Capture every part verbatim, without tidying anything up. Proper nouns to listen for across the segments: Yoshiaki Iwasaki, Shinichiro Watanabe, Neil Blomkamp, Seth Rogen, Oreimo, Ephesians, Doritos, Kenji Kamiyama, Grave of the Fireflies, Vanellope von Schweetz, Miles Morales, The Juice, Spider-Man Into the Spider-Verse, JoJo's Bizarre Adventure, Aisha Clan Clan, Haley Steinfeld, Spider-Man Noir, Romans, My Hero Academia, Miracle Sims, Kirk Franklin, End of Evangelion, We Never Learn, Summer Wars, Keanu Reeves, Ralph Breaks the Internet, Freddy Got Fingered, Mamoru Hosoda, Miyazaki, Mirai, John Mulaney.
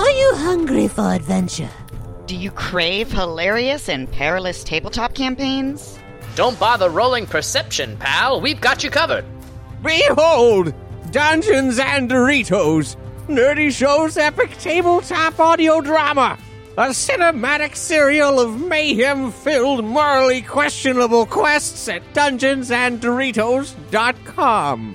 Are you hungry for adventure? Do you crave hilarious and perilous tabletop campaigns? Don't bother rolling perception, pal. We've got you covered. Behold! Dungeons and Doritos! Nerdy Show's epic tabletop audio drama! A cinematic serial of mayhem-filled, morally questionable quests at dungeons and doritos dot com.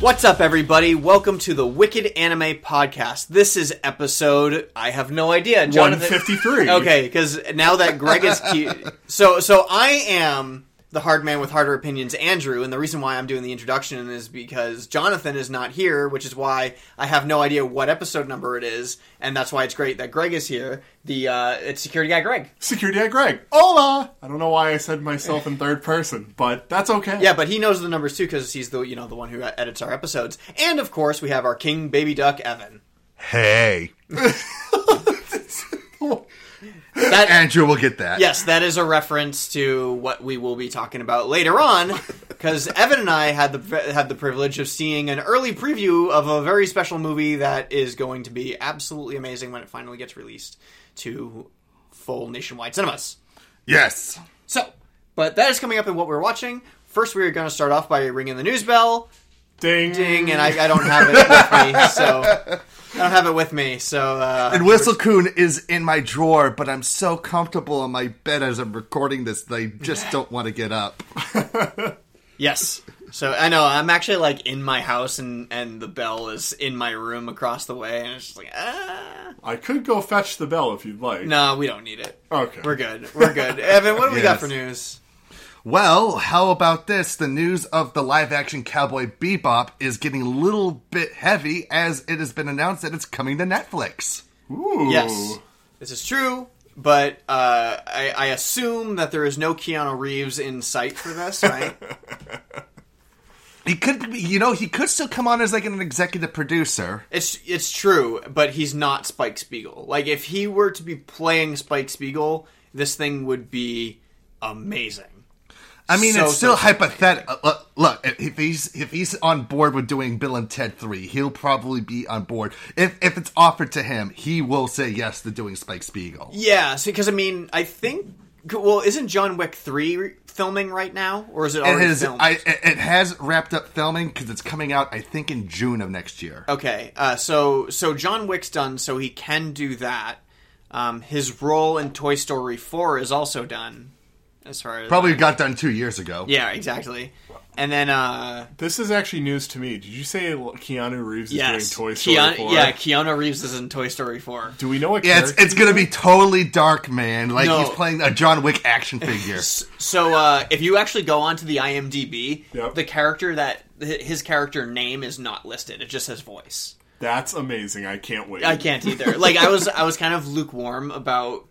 What's up, everybody? Welcome to the Wicked Anime Podcast. This is episode, I have no idea, Jonathan. one fifty-three. Okay, because now that Greg is cute. So, so I am the hard man with harder opinions, Andrew, and the reason why I'm doing the introduction is because Jonathan is not here, which is why I have no idea what episode number it is, and that's why it's great that Greg is here. The uh, It's Security Guy Greg. Security Guy Greg. Hola! I don't know why I said myself in third person, but that's okay. Yeah, but he knows the numbers too because he's the you know the one who edits our episodes. And of course, we have our king baby duck, Evan. Hey. That, Andrew will get that. Yes, that is a reference to what we will be talking about later on, because Evan and I had the had the privilege of seeing an early preview of a very special movie that is going to be absolutely amazing when it finally gets released to full nationwide cinemas. Yes. So, but that is coming up in what we're watching. First, we're going to start off by ringing the news bell. Ding. Ding, and I, I don't have it with me, so... I don't have it with me, so... Uh, and Whistlecoon is in my drawer, but I'm so comfortable on my bed as I'm recording this that I just don't want to get up. Yes. So, I know, I'm actually, like, in my house, and, and the bell is in my room across the way, and it's just like, ah... I could go fetch the bell if you'd like. No, we don't need it. Okay. We're good. We're good. Evan, what do we yes. got for news? Well, how about this? The news of the live-action Cowboy Bebop is getting a little bit heavy as it has been announced that it's coming to Netflix. Ooh. Yes, this is true, but uh, I, I assume that there is no Keanu Reeves in sight for this, right? He could, you know, he could still come on as like an executive producer. It's it's true, but he's not Spike Spiegel. Like, if he were to be playing Spike Spiegel, this thing would be amazing. I mean, so, it's still so hypothetical. Look, look, if he's if he's on board with doing Bill and Ted three, he'll probably be on board. If if it's offered to him, he will say yes to doing Spike Spiegel. Yeah, because, so, I mean, I think... Well, isn't John Wick three filming right now? Or is it already it has, filmed? I, it has wrapped up filming because it's coming out, I think, in June of next year. Okay, uh, so, so John Wick's done, so he can do that. Um, his role in Toy Story four is also done. As far as Probably that. got done two years ago. Yeah, exactly. And then... Uh, this is actually news to me. Did you say Keanu Reeves yes. is doing Toy Story Keanu, four? Yeah, Keanu Reeves is in Toy Story four. Do we know what yeah, character? It's, it's going to be totally dark, man. Like, no. He's playing a John Wick action figure. So, uh, if you actually go onto the IMDb, yep. the character that... His character name is not listed. It just says voice. That's amazing. I can't wait. I can't either. Like, I was, I was kind of lukewarm about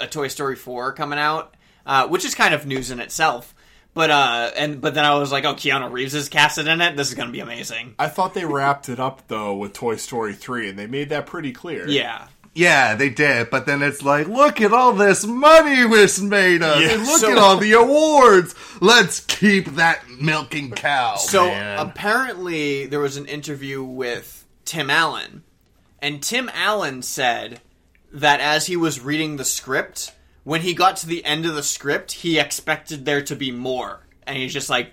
a Toy Story four coming out. Uh, which is kind of news in itself, but uh, and but then I was like, oh, Keanu Reeves is casted in it. This is going to be amazing. I thought they wrapped it up though with Toy Story three, and they made that pretty clear. Yeah, Yeah, they did. But then it's like, look at all this money was made of. Yeah, and look so, at all the awards. Let's keep that milking cow. So man. Apparently there was an interview with Tim Allen. And Tim Allen said that as he was reading the script, when he got to the end of the script, he expected there to be more. And he's just like,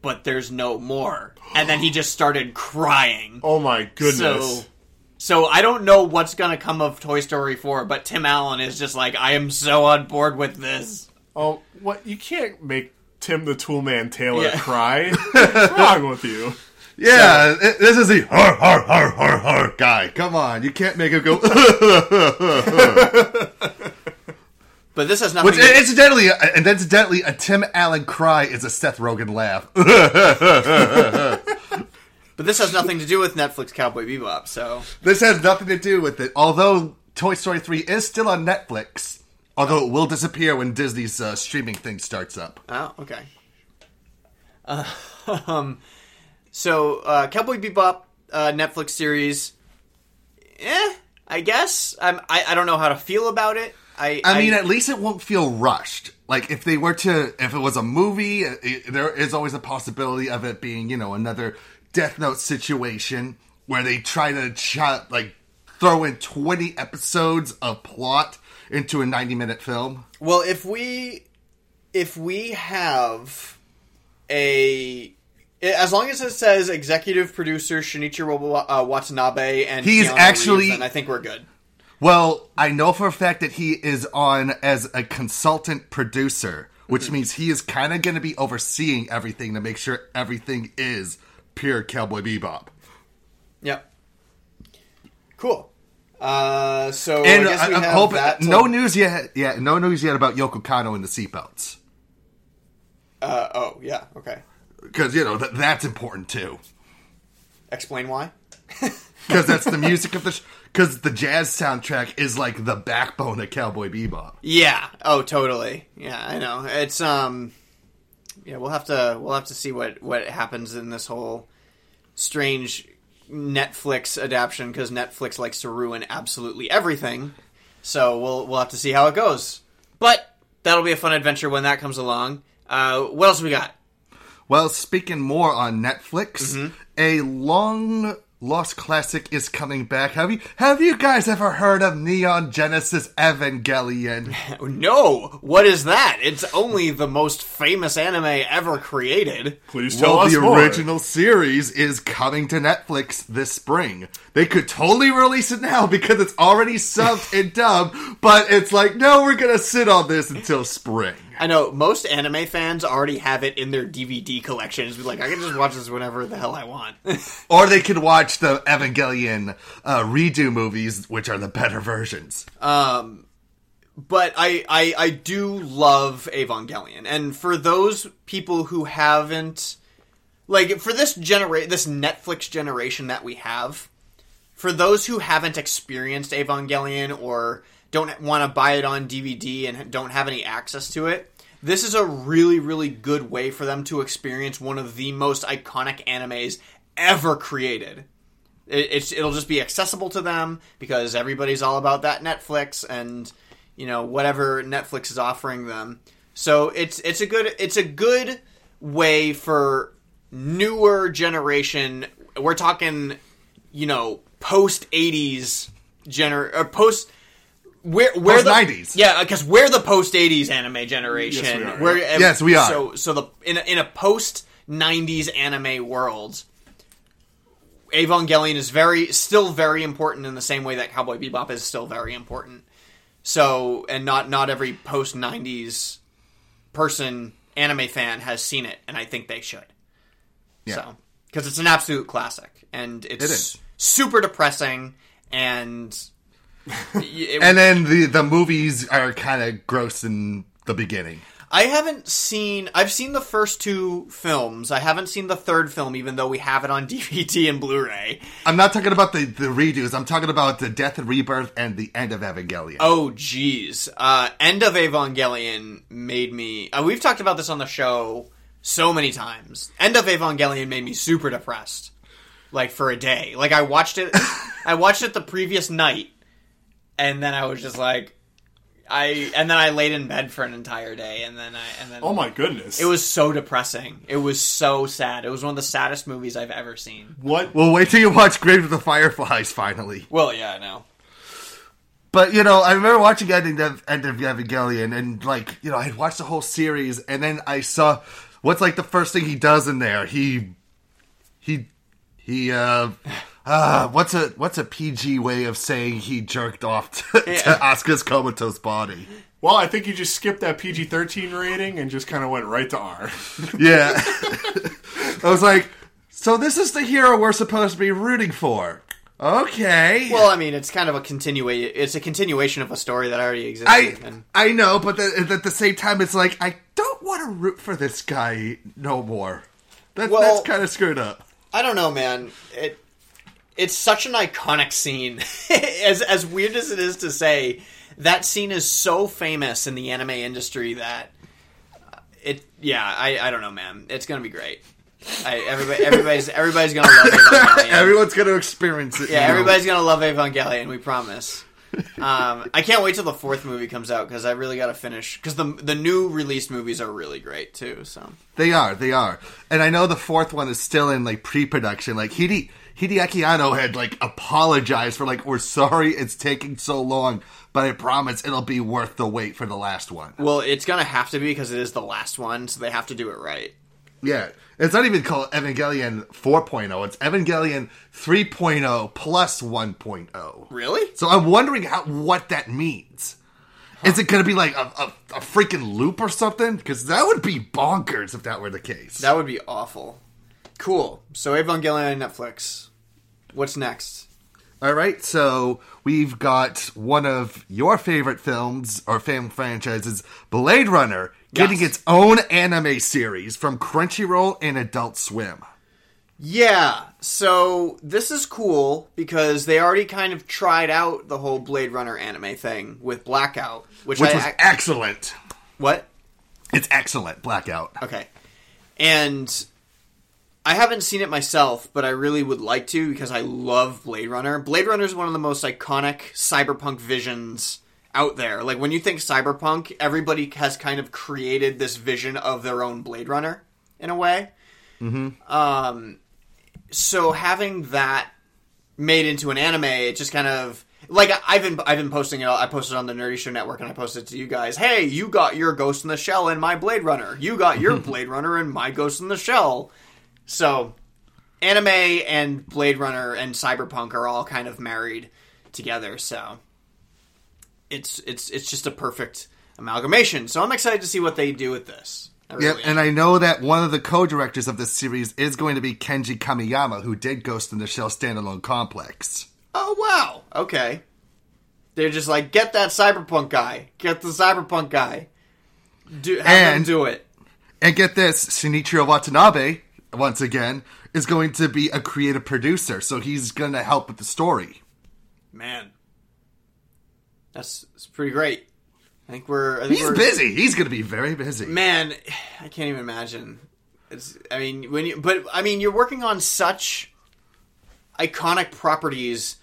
but there's no more. And then he just started crying. Oh my goodness. So, So I don't know what's going to come of Toy Story four, but Tim Allen is just like, I am so on board with this. Oh, what? You can't make Tim the Toolman Taylor yeah. cry. What's wrong with you? Yeah, so, it, this is the har, har, har, har, har guy. Come on, you can't make him go... But this has nothing... Which, to... incidentally, and incidentally, a Tim Allen cry is a Seth Rogen laugh. But this has nothing to do with Netflix Cowboy Bebop, so... This has nothing to do with it, although Toy Story three is still on Netflix, although it will disappear when Disney's uh, streaming thing starts up. Oh, okay. Uh, um, so, uh, Cowboy Bebop uh, Netflix series, eh, I guess. I'm, I, I don't know how to feel about it. I, I mean, I, at least it won't feel rushed. Like, if they were to... If it was a movie, it, there is always a possibility of it being, you know, another... Death Note situation where they try to ch- like throw in twenty episodes of plot into a ninety minute film. Well, if we if we have a as long as it says executive producer Shinichiro uh, Watanabe and he's Keanu actually Reeves, then I think we're good. Well, I know for a fact that he is on as a consultant producer, which mm-hmm. means he is kind of going to be overseeing everything to make sure everything is pure Cowboy Bebop. Yep. Cool. Uh, so and I guess we I, I'm have hoping, that. No news yet. Yeah, no news yet about Yoko Kanno and the seatbelts. Uh, oh, yeah, okay. Because, you know, th- that's important too. Explain why? Because that's the music of the... Because sh- the jazz soundtrack is like the backbone of Cowboy Bebop. Yeah. Oh, totally. Yeah, I know. It's, um... Yeah, we'll have to we'll have to see what, what happens in this whole strange Netflix adaptation because Netflix likes to ruin absolutely everything. So we'll we'll have to see how it goes. But that'll be a fun adventure when that comes along. Uh, what else we got? Well, speaking more on Netflix, mm-hmm. a long lost classic is coming back. Have you have you guys ever heard of Neon Genesis Evangelion? No. What is that? It's only the most famous anime ever created. Please tell well, us the more. The original series is coming to Netflix this spring. They could totally release it now because it's already subbed and dubbed, but it's like, no, we're gonna sit on this until spring. I know, most anime fans already have it in their D V D collections. Like, I can just watch this whenever the hell I want. Or they could watch the Evangelion uh, redo movies, which are the better versions. Um, but I, I, I do love Evangelion. And for those people who haven't... Like, for this genera- this Netflix generation that we have, for those who haven't experienced Evangelion or... don't want to buy it on D V D and don't have any access to it, this is a really, really good way for them to experience one of the most iconic animes ever created. It, it's, it'll just be accessible to them because everybody's all about that Netflix and, you know, whatever Netflix is offering them. So it's it's a good it's a good way for newer generation. We're talking, you know, post eighties gener or post. We're, we're the nineties, yeah, because we're the post eighties anime generation. Yes, we are. We're, yes, we are. So, so the in a, in a post nineties anime world, Evangelion is very still very important in the same way that Cowboy Bebop is still very important. So, and not not every post nineties person anime fan has seen it, and I think they should. Yeah, so, because it's an absolute classic, and it's it is. super depressing and. And then the, the movies are kind of gross in the beginning. I haven't seen... I've seen the first two films. I haven't seen the third film, even though we have it on D V D and Blu-ray. I'm not talking about the, the redos. I'm talking about the Death and Rebirth and the End of Evangelion. Oh, jeez. Uh, End of Evangelion made me... Uh, we've talked about this on the show so many times. End of Evangelion made me super depressed. Like, for a day. Like, I watched it... I watched it the previous night. and then I was just like, I and then I laid in bed for an entire day, and then I and then oh my goodness, it was so depressing. It was so sad. It was one of the saddest movies I've ever seen. What? Well, wait till you watch Grave of the Fireflies finally. Well, yeah, I know. But, you know, I remember watching End of, End of Evangelion, and, like, you know, I watched the whole series, and then I saw what's, like, the first thing he does in there. He, he, he, uh, uh what's a, what's a P G way of saying he jerked off to, yeah. to Asuka's comatose body? Well, I think you just skipped that P G thirteen rating and just kind of went right to R. Yeah. I was like, so this is the hero we're supposed to be rooting for. Okay. Well, I mean, it's kind of a continua- It's a continuation of a story that already existed. I, and- I know, but the, at the same time, it's like, I don't want to root for this guy no more. That, well, that's kind of screwed up. I don't know, man. It It's such an iconic scene. as as weird as it is to say, that scene is so famous in the anime industry that... it. Yeah, I, I don't know, man. It's going to be great. I, everybody, everybody's everybody's gonna love Evangelion. Everyone's gonna experience it. Yeah, now. Everybody's gonna love Evangelion. We promise. Um, I can't wait till the fourth movie comes out because I really gotta finish. Because the the new released movies are really great too. So they are, they are. And I know the fourth one is still in like pre-production. Like Hide, Hideaki Anno had like apologized for like, we're sorry it's taking so long, but I promise it'll be worth the wait for the last one. Well, it's gonna have to be because it is the last one, so they have to do it right. Yeah, it's not even called Evangelion four point oh. It's Evangelion three point oh plus one point oh. Really? So I'm wondering how what that means. Huh. Is it going to be like a, a, a freaking loop or something? Because that would be bonkers if that were the case. That would be awful. Cool. So Evangelion on Netflix. What's next? All right, so we've got one of your favorite films or film franchises, Blade Runner, getting yes. its own anime series from Crunchyroll and Adult Swim. Yeah, so this is cool because they already kind of tried out the whole Blade Runner anime thing with Blackout, which, which I, was excellent. What? It's excellent, Blackout. Okay, and I haven't seen it myself, but I really would like to because I love Blade Runner. Blade Runner is one of the most iconic cyberpunk visions out there. Like, when you think cyberpunk, everybody has kind of created this vision of their own Blade Runner, in a way. Mm-hmm. Um, so having that made into an anime, it just kind of... Like, I've been I've been posting it. I posted on the Nerdy Show Network, and I posted it to you guys. Hey, you got your Ghost in the Shell and my Blade Runner. You got your Blade Runner and my Ghost in the Shell. So, anime and Blade Runner and cyberpunk are all kind of married together, so it's it's it's just a perfect amalgamation. So I'm excited to see what they do with this. Really yeah, and I know that one of the co-directors of this series is going to be Kenji Kamiyama, who did Ghost in the Shell Standalone Complex. Oh, wow. Okay. They're just like, get that cyberpunk guy. Get the cyberpunk guy. Do, have and, him do it. And get this, Shinichiro Watanabe... once again, is going to be a creative producer, so he's going to help with the story. Man. That's, that's pretty great. I think we're... I think he's we're, busy. He's going to be very busy. Man, I can't even imagine. It's, I mean, when you... But, I mean, you're working on such iconic properties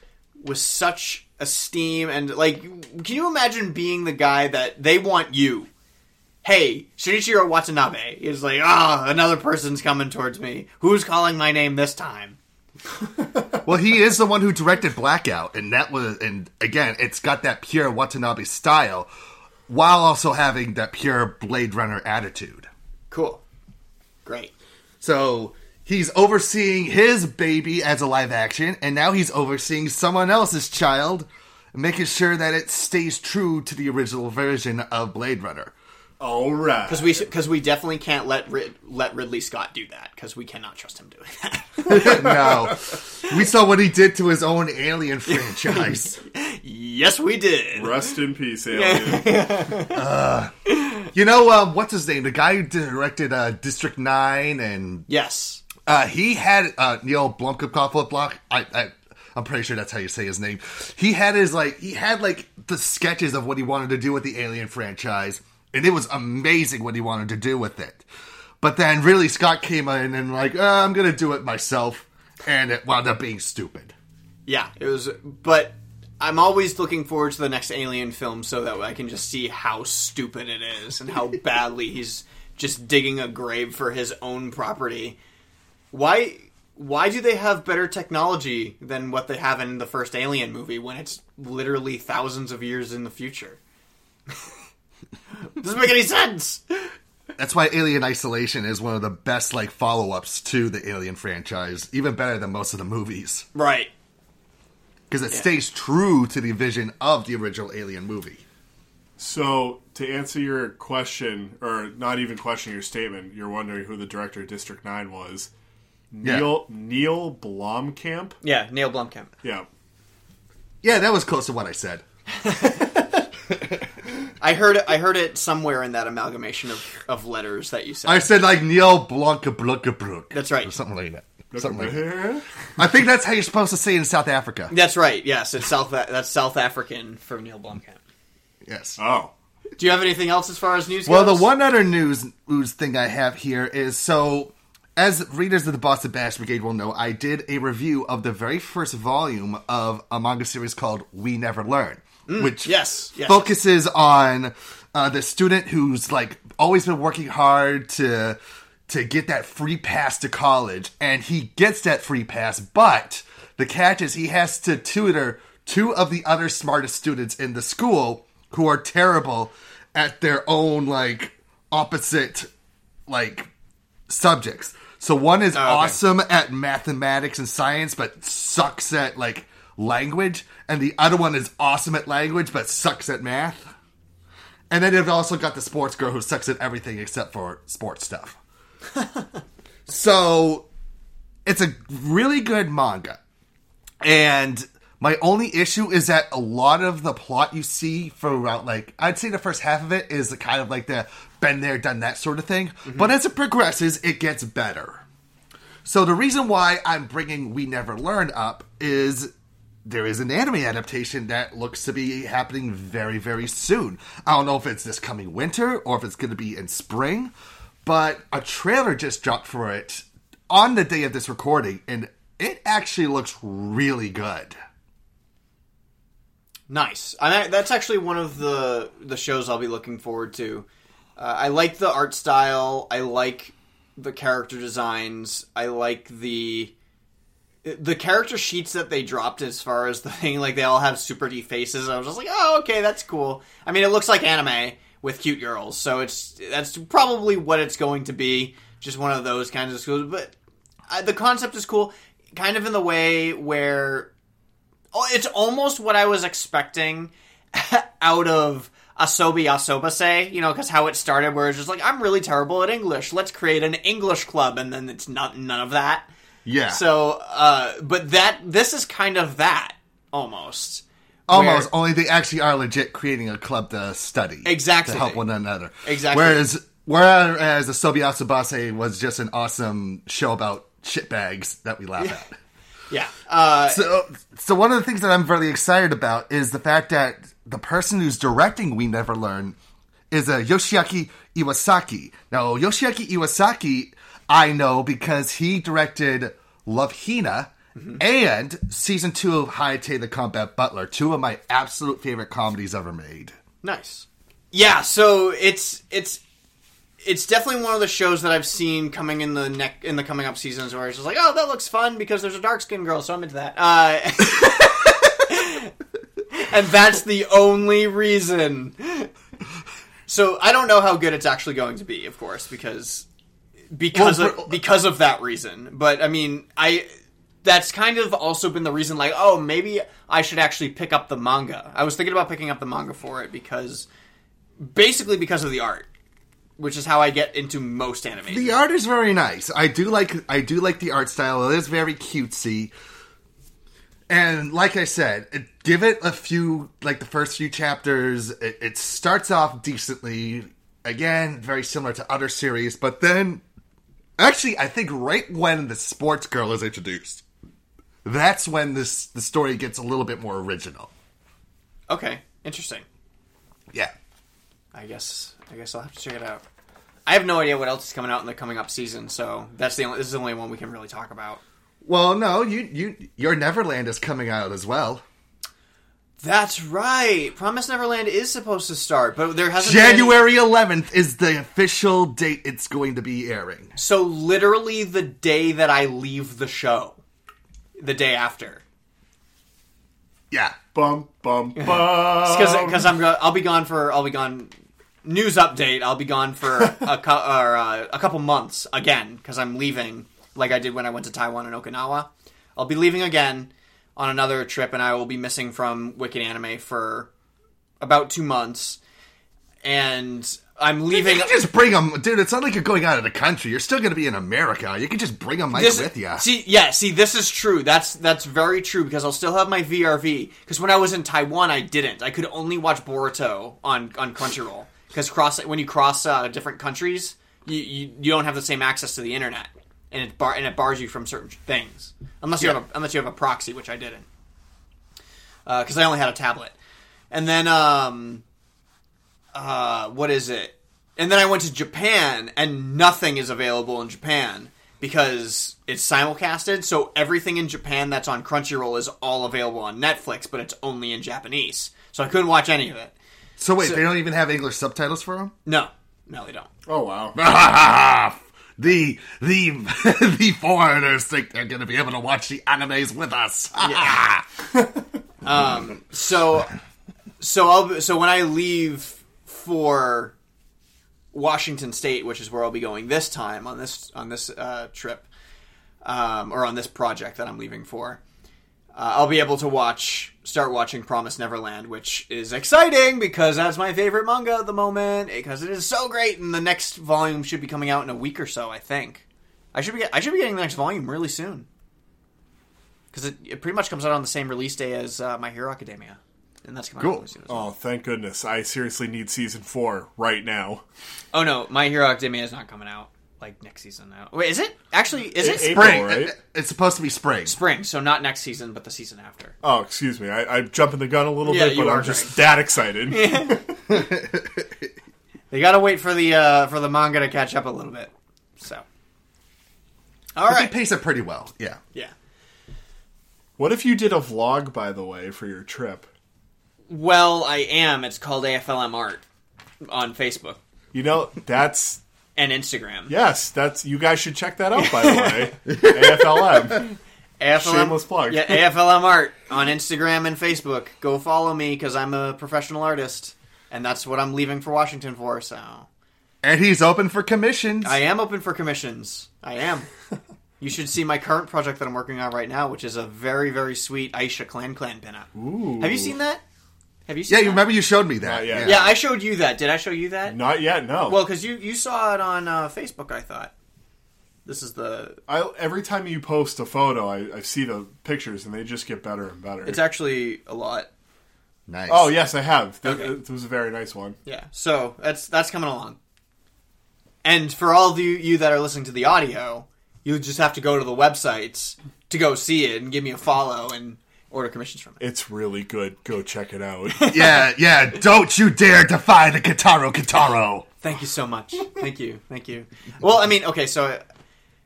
with such esteem and, like, can you imagine being the guy that they want you? Hey, Shinichiro Watanabe is like, ah, oh, another person's coming towards me. Who's calling my name this time? Well, he is the one who directed Blackout, and that was, and again, it's got that pure Watanabe style, while also having that pure Blade Runner attitude. Cool. Great. So, he's overseeing his baby as a live action, and now he's overseeing someone else's child, making sure that it stays true to the original version of Blade Runner. All right. Because we, cause we definitely can't let Rid- let Ridley Scott do that, because we cannot trust him doing that. No. We saw what he did to his own Alien franchise. Yes, we did. Rest in peace, Alien. uh, you know, uh, what's his name? The guy who directed uh, District nine and... Yes. Uh, he had uh, Neil Blomkamp block. I... I I'm pretty sure that's how you say his name. He had his, like... He had, like, the sketches of what he wanted to do with the Alien franchise. And it was amazing what he wanted to do with it. But then Ridley Scott came in and like, oh, I'm going to do it myself. And it wound up being stupid. Yeah, it was. But I'm always looking forward to the next Alien film so that I can just see how stupid it is and how badly he's just digging a grave for his own property. Why why do they have better technology than what they have in the first Alien movie when it's literally thousands of years in the future? Doesn't make any sense! That's why Alien Isolation is one of the best like follow-ups to the Alien franchise, even better than most of the movies. Right. Because it yeah. stays true to the vision of the original Alien movie. So, to answer your question, or not even question your statement, you're wondering who the director of District nine was. Neil yeah. Neil Blomkamp? Yeah, Neil Blomkamp. Yeah. Yeah, that was close to what I said. I heard it, I heard it somewhere in that amalgamation of, of letters that you said. I said like Neil Blomkamp. That's right. Or something like that. Something like that. I think that's how you're supposed to say it in South Africa. That's right. Yes, it's South. That's South African from Neil Blomkamp. Yes. Oh. Do you have anything else as far as news well, goes? Well, the one other news news thing I have here is so, as readers of the Boston Bash Brigade will know, I did a review of the very first volume of a manga series called We Never Learn, mm, which yes, yes. focuses on uh, the student who's like always been working hard to. to get that free pass to college, and he gets that free pass, but the catch is he has to tutor two of the other smartest students in the school who are terrible at their own, like, opposite, like, subjects. So one is oh, okay. awesome at mathematics and science, but sucks at, like, language, and the other one is awesome at language, but sucks at math. And then they've also got the sports girl who sucks at everything except for sports stuff. So it's a really good manga, and my only issue is that a lot of the plot you see throughout, like, I'd say the first half of it is kind of like the been there, done that sort of thing, mm-hmm. but as it progresses it gets better. So the reason why I'm bringing We Never Learn up is there is an anime adaptation that looks to be happening very, very soon. I don't know if it's this coming winter or if it's going to be in spring. But a trailer just dropped for it on the day of this recording, and it actually looks really good. Nice. I, that's actually one of the, the shows I'll be looking forward to. Uh, I like the art style. I like the character designs. I like the the character sheets that they dropped as far as the thing. Like, they all have super D faces. I was just like, oh, okay, that's cool. I mean, it looks like anime with cute girls, so it's that's probably what it's going to be, just one of those kinds of schools. But uh, the concept is cool, kind of in the way where oh, it's almost what I was expecting out of Asobi Asobase, you know, because how it started, where it's just like, I'm really terrible at English, let's create an English club, and then it's not none of that. Yeah. So, uh, but that this is kind of that almost. Almost, Where, only they actually are legit creating a club to study. Exactly. To help one another. Exactly. Whereas, whereas Asobi Asobase was just an awesome show about shitbags that we laugh yeah. at. Yeah. Uh, so, so one of the things that I'm really excited about is the fact that the person who's directing We Never Learn is a Yoshiaki Iwasaki. Now, Yoshiaki Iwasaki, I know because he directed Love Hina, mm-hmm. and season two of Hayate the Combat Butler, two of my absolute favorite comedies ever made. Nice. Yeah, so it's it's it's definitely one of the shows that I've seen coming in the neck in the coming up seasons where it's just like, oh, that looks fun because there's a dark skinned girl, so I'm into that. Uh, and that's the only reason. So I don't know how good it's actually going to be, of course, because because well, of because of that reason. But I mean, I. That's kind of also been the reason, like, oh, maybe I should actually pick up the manga. I was thinking about picking up the manga for it because, basically because of the art, which is how I get into most anime. The art is very nice. I do like I do like the art style. It is very cutesy. And like I said, give it a few, like the first few chapters, it, it starts off decently. Again, very similar to other series, but then, actually, I think right when the sports girl is introduced, that's when this the story gets a little bit more original. Okay, interesting. Yeah, I guess I guess I'll have to check it out. I have no idea what else is coming out in the coming up season, so that's the only, this is the only one we can really talk about. Well, no, you you your Neverland is coming out as well. That's right. Promised Neverland is supposed to start, but there hasn't January eleventh is the official date it's going to be airing. So literally the day that I leave the show. The day after. Yeah. Bum, bum, bum. Because I'm I'll be gone for... I'll be gone... News update, I'll be gone for a, co- or, uh, a couple months again, because I'm leaving, like I did when I went to Taiwan and Okinawa. I'll be leaving again on another trip, and I will be missing from Wicked Anime for about two months. And I'm leaving... Dude, you can just bring them... Dude, it's not like you're going out of the country. You're still going to be in America. You can just bring them like this, with you. See, yeah, see, this is true. That's, that's very true, because I'll still have my V R V. Because when I was in Taiwan, I didn't. I could only watch Boruto on, on Crunchyroll. Because cross when you cross uh, different countries, you, you you don't have the same access to the internet, and it bar and it bars you from certain things, unless you yeah. have a, unless you have a proxy, which I didn't, because uh, I only had a tablet. And then um, uh, what is it? And then I went to Japan, and nothing is available in Japan because it's simulcasted. So everything in Japan that's on Crunchyroll is all available on Netflix, but it's only in Japanese. So I couldn't watch any of it. So wait, so, they don't even have English subtitles for them? No. No, they don't. Oh, wow. the the the foreigners think they're going to be able to watch the animes with us. Yeah. um, so so I'll so when I leave for Washington State, which is where I'll be going this time on this on this uh, trip um, or on this project that I'm leaving for, Uh, I'll be able to watch, start watching Promised Neverland, which is exciting because that's my favorite manga at the moment. Because it is so great, and the next volume should be coming out in a week or so. I think I should be I should be getting the next volume really soon because it, it pretty much comes out on the same release day as uh, My Hero Academia, and that's coming cool. out really soon as well. Oh, thank goodness! I seriously need season four right now. Oh no, My Hero Academia is not coming out. Like next season now. Wait, is it? Actually, is it? April, spring, right? It's supposed to be spring. Spring, so not next season, but the season after. Oh, excuse me. I, I'm jumping the gun a little yeah, bit, but I'm just right. that excited. Yeah. They gotta wait for the uh, for the manga to catch up a little bit. So. All but right. They pace it pretty well, yeah. Yeah. What if you did a vlog, by the way, for your trip? Well, I am. It's called A F L M Art on Facebook. You know, that's... And Instagram. Yes, that's you guys should check that out, by the way. A F L M. A F L M. Shameless plug. Yeah, A F L M Art on Instagram and Facebook. Go follow me, because I'm a professional artist, and that's what I'm leaving for Washington for, so... And he's open for commissions. I am open for commissions. I am. You should see my current project that I'm working on right now, which is a very, very sweet Aisha Clan Clan pinup. Ooh. Have you seen that? Have you seen yeah, that? You remember you showed me that. Yeah, yeah, I showed you that. Did I show you that? Not yet, no. Well, because you, you saw it on uh, Facebook, I thought. This is the... I, every time you post a photo, I, I see the pictures, and they just get better and better. It's actually a lot. Nice. Oh, yes, I have. That, okay. It was a very nice one. Yeah, so that's that's coming along. And for all of you, you that are listening to the audio, you just have to go to the websites to go see it and give me a follow and... order commissions from it. It's really good. Go check it out. yeah, yeah. Don't you dare defy the Kitaro Kitaro. Thank you so much. Thank you. Thank you. Well, I mean, okay, so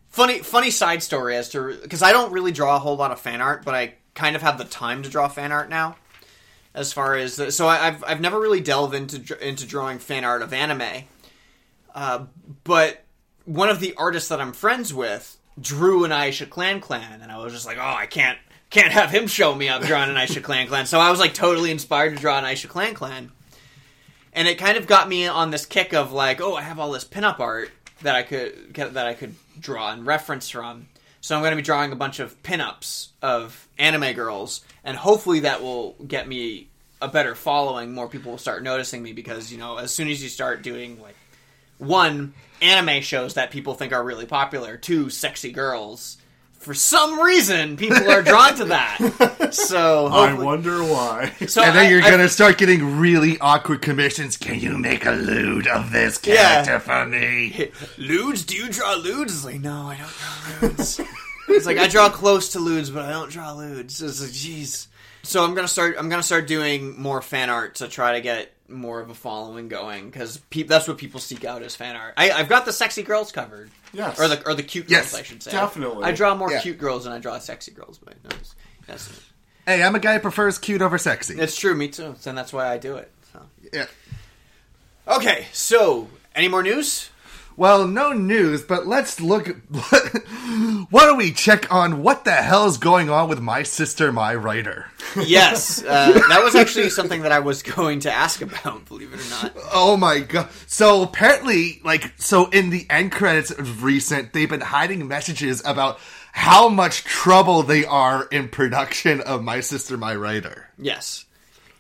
funny funny side story as to... Because I don't really draw a whole lot of fan art, but I kind of have the time to draw fan art now. As far as... The, so I've I've never really delved into, into drawing fan art of anime. Uh, but one of the artists that I'm friends with drew an Aisha Clan Clan, and I was just like, oh, I can't... Can't have him show me up drawing an Aisha Clan Clan. So I was like totally inspired to draw an Aisha Clan Clan. And it kind of got me on this kick of like, oh, I have all this pinup art that I could that I could draw and reference from. So I'm going to be drawing a bunch of pinups of anime girls. And hopefully that will get me a better following. More people will start noticing me because, you know, as soon as you start doing like, one, anime shows that people think are really popular, two, sexy girls... For some reason, people are drawn to that. So I wonder why. So and then I, you're going to start getting really awkward commissions. Can you make a lewd of this character yeah. for me? Lewds? Do you draw lewds? It's like, no, I don't draw lewds. It's like, I draw close to lewds, but I don't draw lewds. It's like, jeez. So I'm going to start I'm going to start doing more fan art to try to get more of a following going, because pe- that's what people seek out as fan art. I, I've got the sexy girls covered. Yes. Or the or the cute yes. girls, I should say. Definitely. I draw more yeah. cute girls than I draw sexy girls, but that's, that's Hey, I'm a guy who prefers cute over sexy. It's true, me too. And that's why I do it. So. Yeah. Okay, so any more news? Well, no news, but let's look. Why don't we check on what the hell is going on with My Sister, My Writer? Yes, uh, that was actually something that I was going to ask about, believe it or not. Oh my god. So apparently, like, so in the end credits of recent, they've been hiding messages about how much trouble they are in production of My Sister, My Writer. Yes.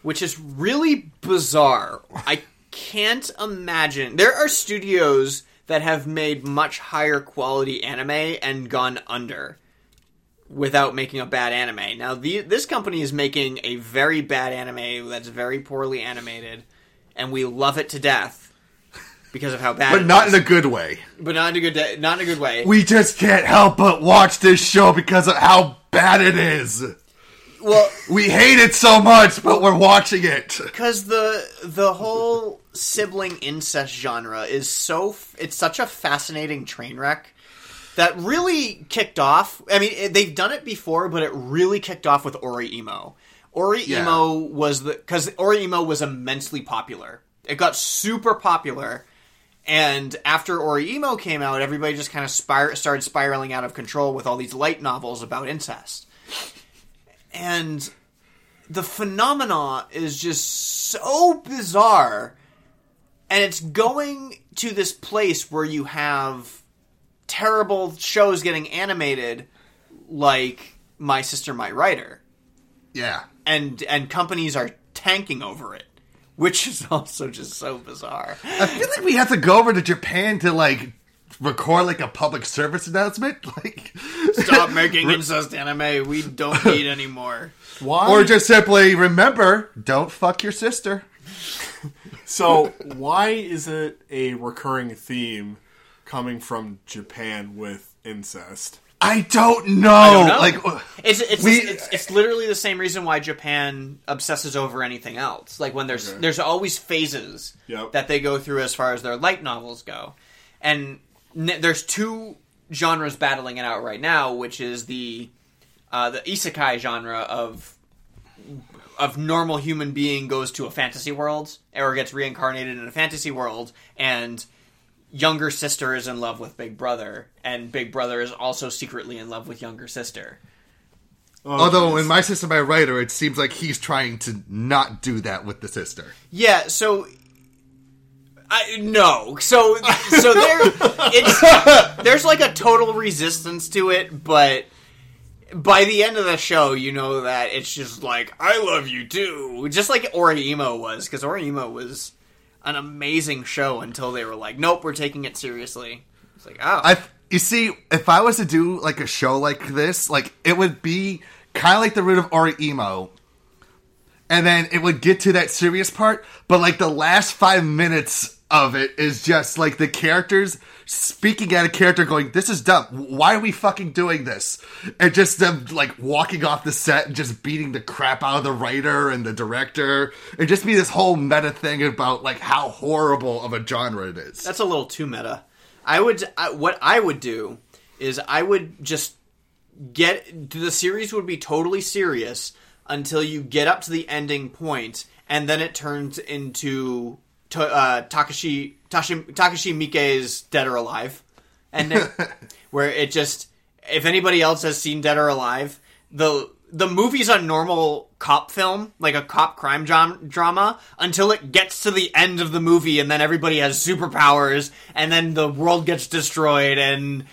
Which is really bizarre. I can't imagine. There are studios that have made much higher quality anime and gone under without making a bad anime. Now, the, this company is making a very bad anime that's very poorly animated, and we love it to death because of how bad. But it not is. in a good way. But not in a good de- not in a good way. We just can't help but watch this show because of how bad it is. Well, we hate it so much, but we're watching it because the the whole sibling incest genre is so it's such a fascinating train wreck that really kicked off. I mean, it, they've done it before, but it really kicked off with Oreimo. Oreimo yeah. was the because Oreimo was immensely popular. It got super popular, and after Oreimo came out, everybody just kind of spir- started spiraling out of control with all these light novels about incest. And the phenomena is just so bizarre, and it's going to this place where you have terrible shows getting animated like My Sister, My Writer. Yeah. And and companies are tanking over it, which is also just so bizarre. I feel like we have to go over to Japan to, like, record, like, a public service announcement. Like, stop making incest anime. We don't need anymore. Why? Or just simply remember, don't fuck your sister. So, why is it a recurring theme coming from Japan with incest? I don't know. I don't know. Like, it's it's, we, it's it's literally the same reason why Japan obsesses over anything else. Like, when there's okay. there's always phases yep. that they go through as far as their light novels go, and there's two genres battling it out right now, which is the uh, the isekai genre of of normal human being goes to a fantasy world or gets reincarnated in a fantasy world, and younger sister is in love with big brother, and big brother is also secretly in love with younger sister. Oh, Although geez. in My Sister, My Writer, it seems like he's trying to not do that with the sister. Yeah, so... I, no, so so there, it's there's like a total resistance to it, but by the end of the show, you know that it's just like, I love you too, just like Oreimo was, because Oreimo was an amazing show until they were like, nope, we're taking it seriously. It's like, oh, I you see, if I was to do like a show like this, like it would be kind of like the root of Oreimo. And then it would get to that serious part, but, like, the last five minutes of it is just, like, the characters speaking at a character going, this is dumb. Why are we fucking doing this? And just them, like, walking off the set and just beating the crap out of the writer and the director. It'd just be this whole meta thing about, like, how horrible of a genre it is. That's a little too meta. I would... I, what I would do is I would just get... The series would be totally serious... until you get up to the ending point, and then it turns into to, uh, Takashi Tashi, Takashi Miike's Dead or Alive, and then, where it just if anybody else has seen Dead or Alive, the the movie's a normal cop film, like a cop crime dram- drama, until it gets to the end of the movie, and then everybody has superpowers, and then the world gets destroyed, and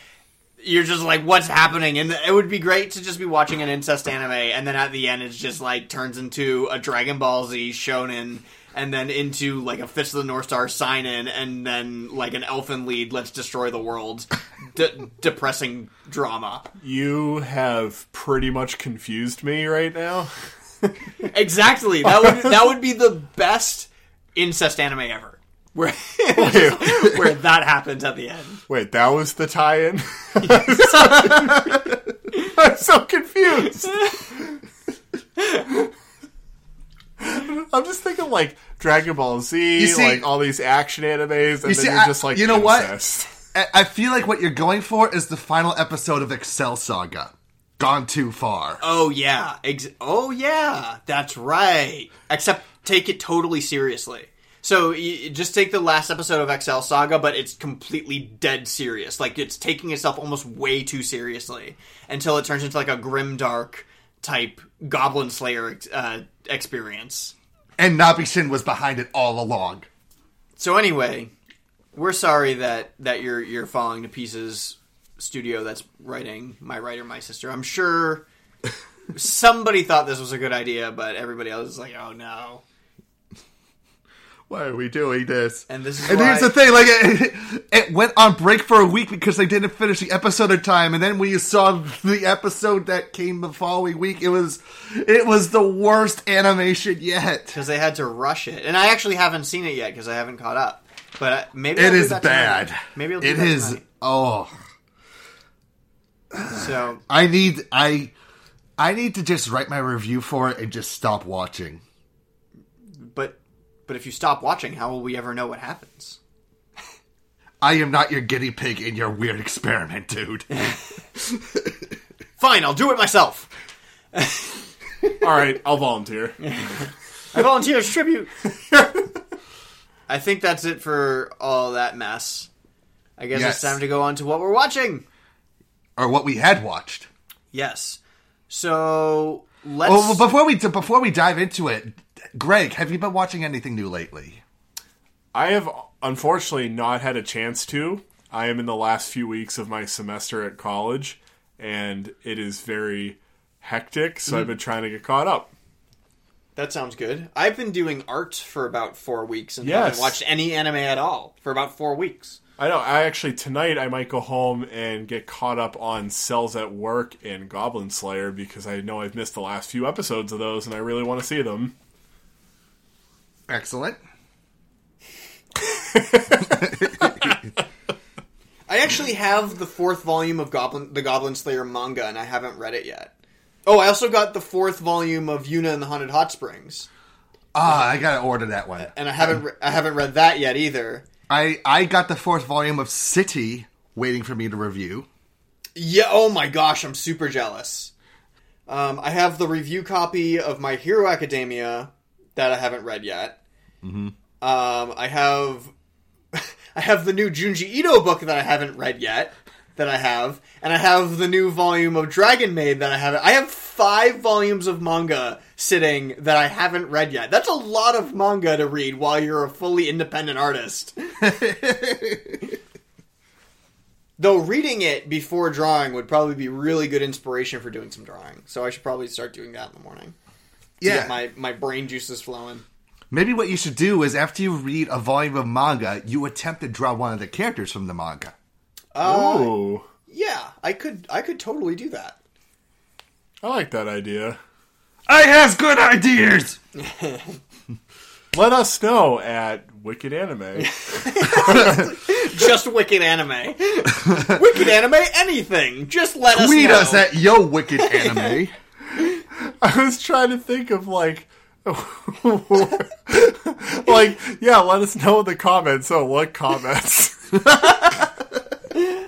you're just like, what's happening? And it would be great to just be watching an incest anime, and then at the end it's just like turns into a Dragon Ball Z shonen, and then into like a Fist of the North Star sign-in, and then like an elfin lead, let's destroy the world, de- depressing drama. You have pretty much confused me right now. Exactly. That would that would be the best incest anime ever. Where, where that happens at the end. Wait, that was the tie-in? I'm so confused. I'm just thinking, like, Dragon Ball Z, see, like, all these action animes, and you then see, you're just like, I, you know incest. What? I feel like what you're going for is the final episode of Excel Saga. gone too far. Oh, yeah. Ex- oh, yeah. That's right. Except take it totally seriously. So you just take the last episode of X L Saga, but it's completely dead serious. Like, it's taking itself almost way too seriously until it turns into, like, a grimdark type Goblin Slayer uh, experience. And Nabi-Shin was behind it all along. So anyway, we're sorry that, that you're you're falling to pieces, studio that's writing My Writer, My Sister. I'm sure somebody thought this was a good idea, but everybody else is like, oh no. Why are we doing this? And this is and why... here's the thing, like, it, it went on break for a week because they didn't finish the episode in time, and then when you saw the episode that came the following week, it was it was the worst animation yet. Because they had to rush it. And I actually haven't seen it yet, because I haven't caught up. But maybe It I'll is bad. Tonight. Maybe I'll do it that is, tonight. Oh. So... I need, I, I need to just write my review for it and just stop watching. But... But if you stop watching, how will we ever know what happens? I am not your guinea pig in your weird experiment, dude. Fine, I'll do it myself. Alright, I'll volunteer. I volunteer as tribute. I think that's it for all that mess. I guess yes. It's time to go on to what we're watching. Or what we had watched. Yes. So, let's... Well, before we, before we dive into it... Greg, have you been watching anything new lately? I have unfortunately not had a chance to. I am in the last few weeks of my semester at college, and it is very hectic, so mm. I've been trying to get caught up. That sounds good. I've been doing art for about four weeks and yes. haven't watched any anime at all for about four weeks. I know. I actually, tonight, I might go home and get caught up on Cells at Work and Goblin Slayer, because I know I've missed the last few episodes of those, and I really want to see them. Excellent. I actually have the fourth volume of Goblin, the Goblin Slayer manga, and I haven't read it yet. Oh, I also got the fourth volume of Yuna and the Haunted Hot Springs. Ah, uh, I gotta order that one. And I haven't, re- I haven't read that yet either. I, I got the fourth volume of City waiting for me to review. Yeah. Oh my gosh, I'm super jealous. Um, I have the review copy of My Hero Academia. That I haven't read yet. Mm-hmm. Um, I have, I have the new Junji Ito book that I haven't read yet. That I have, and I have the new volume of Dragon Maid that I haven't. I have five volumes of manga sitting that I haven't read yet. That's a lot of manga to read while you're a fully independent artist. Though reading it before drawing would probably be really good inspiration for doing some drawing. So I should probably start doing that in the morning. Yeah, get my, my brain juices flowing. Maybe what you should do is after you read a volume of manga, you attempt to draw one of the characters from the manga. Oh, uh, yeah, I could I could totally do that. I like that idea. I have good ideas. Let us know at Wicked Anime. Just Wicked Anime. Wicked Anime anything. Just let Tweet us know. Tweet us at Yo Wicked Anime. I was trying to think of, like, like, yeah, let us know in the comments. Oh, what comments? uh,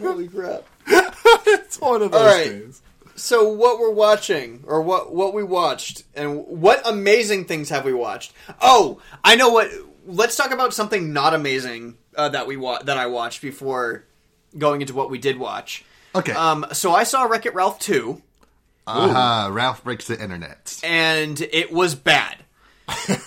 holy crap. It's one of those All right. days. So what we're watching, or what, what we watched, and what amazing things have we watched? Oh, I know what, let's talk about something not amazing uh, that we wa- that I watched before going into what we did watch. Okay. Um. So I saw Wreck-It Ralph two. Aha, uh-huh. Ralph Breaks the Internet. And it was bad.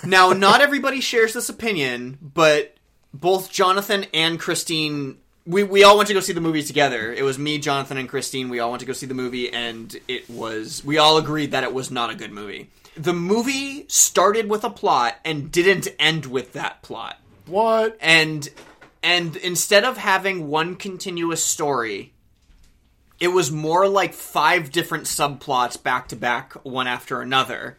Now, not everybody shares this opinion, but both Jonathan and Christine, we, we all went to go see the movie together. It was me, Jonathan, and Christine. We all went to go see the movie, and it was, we all agreed that it was not a good movie. The movie started with a plot and didn't end with that plot. What? And, and instead of having one continuous story... It was more like five different subplots back-to-back, one after another.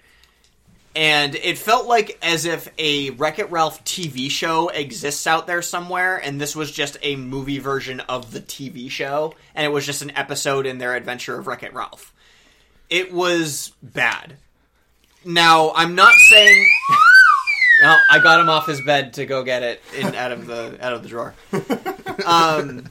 And it felt like as if a Wreck-It Ralph T V show exists out there somewhere, and this was just a movie version of the T V show, and it was just an episode in their adventure of Wreck-It Ralph. It was bad. Now, I'm not saying... No, I got him off his bed to go get it in, out of the out of the drawer. Um...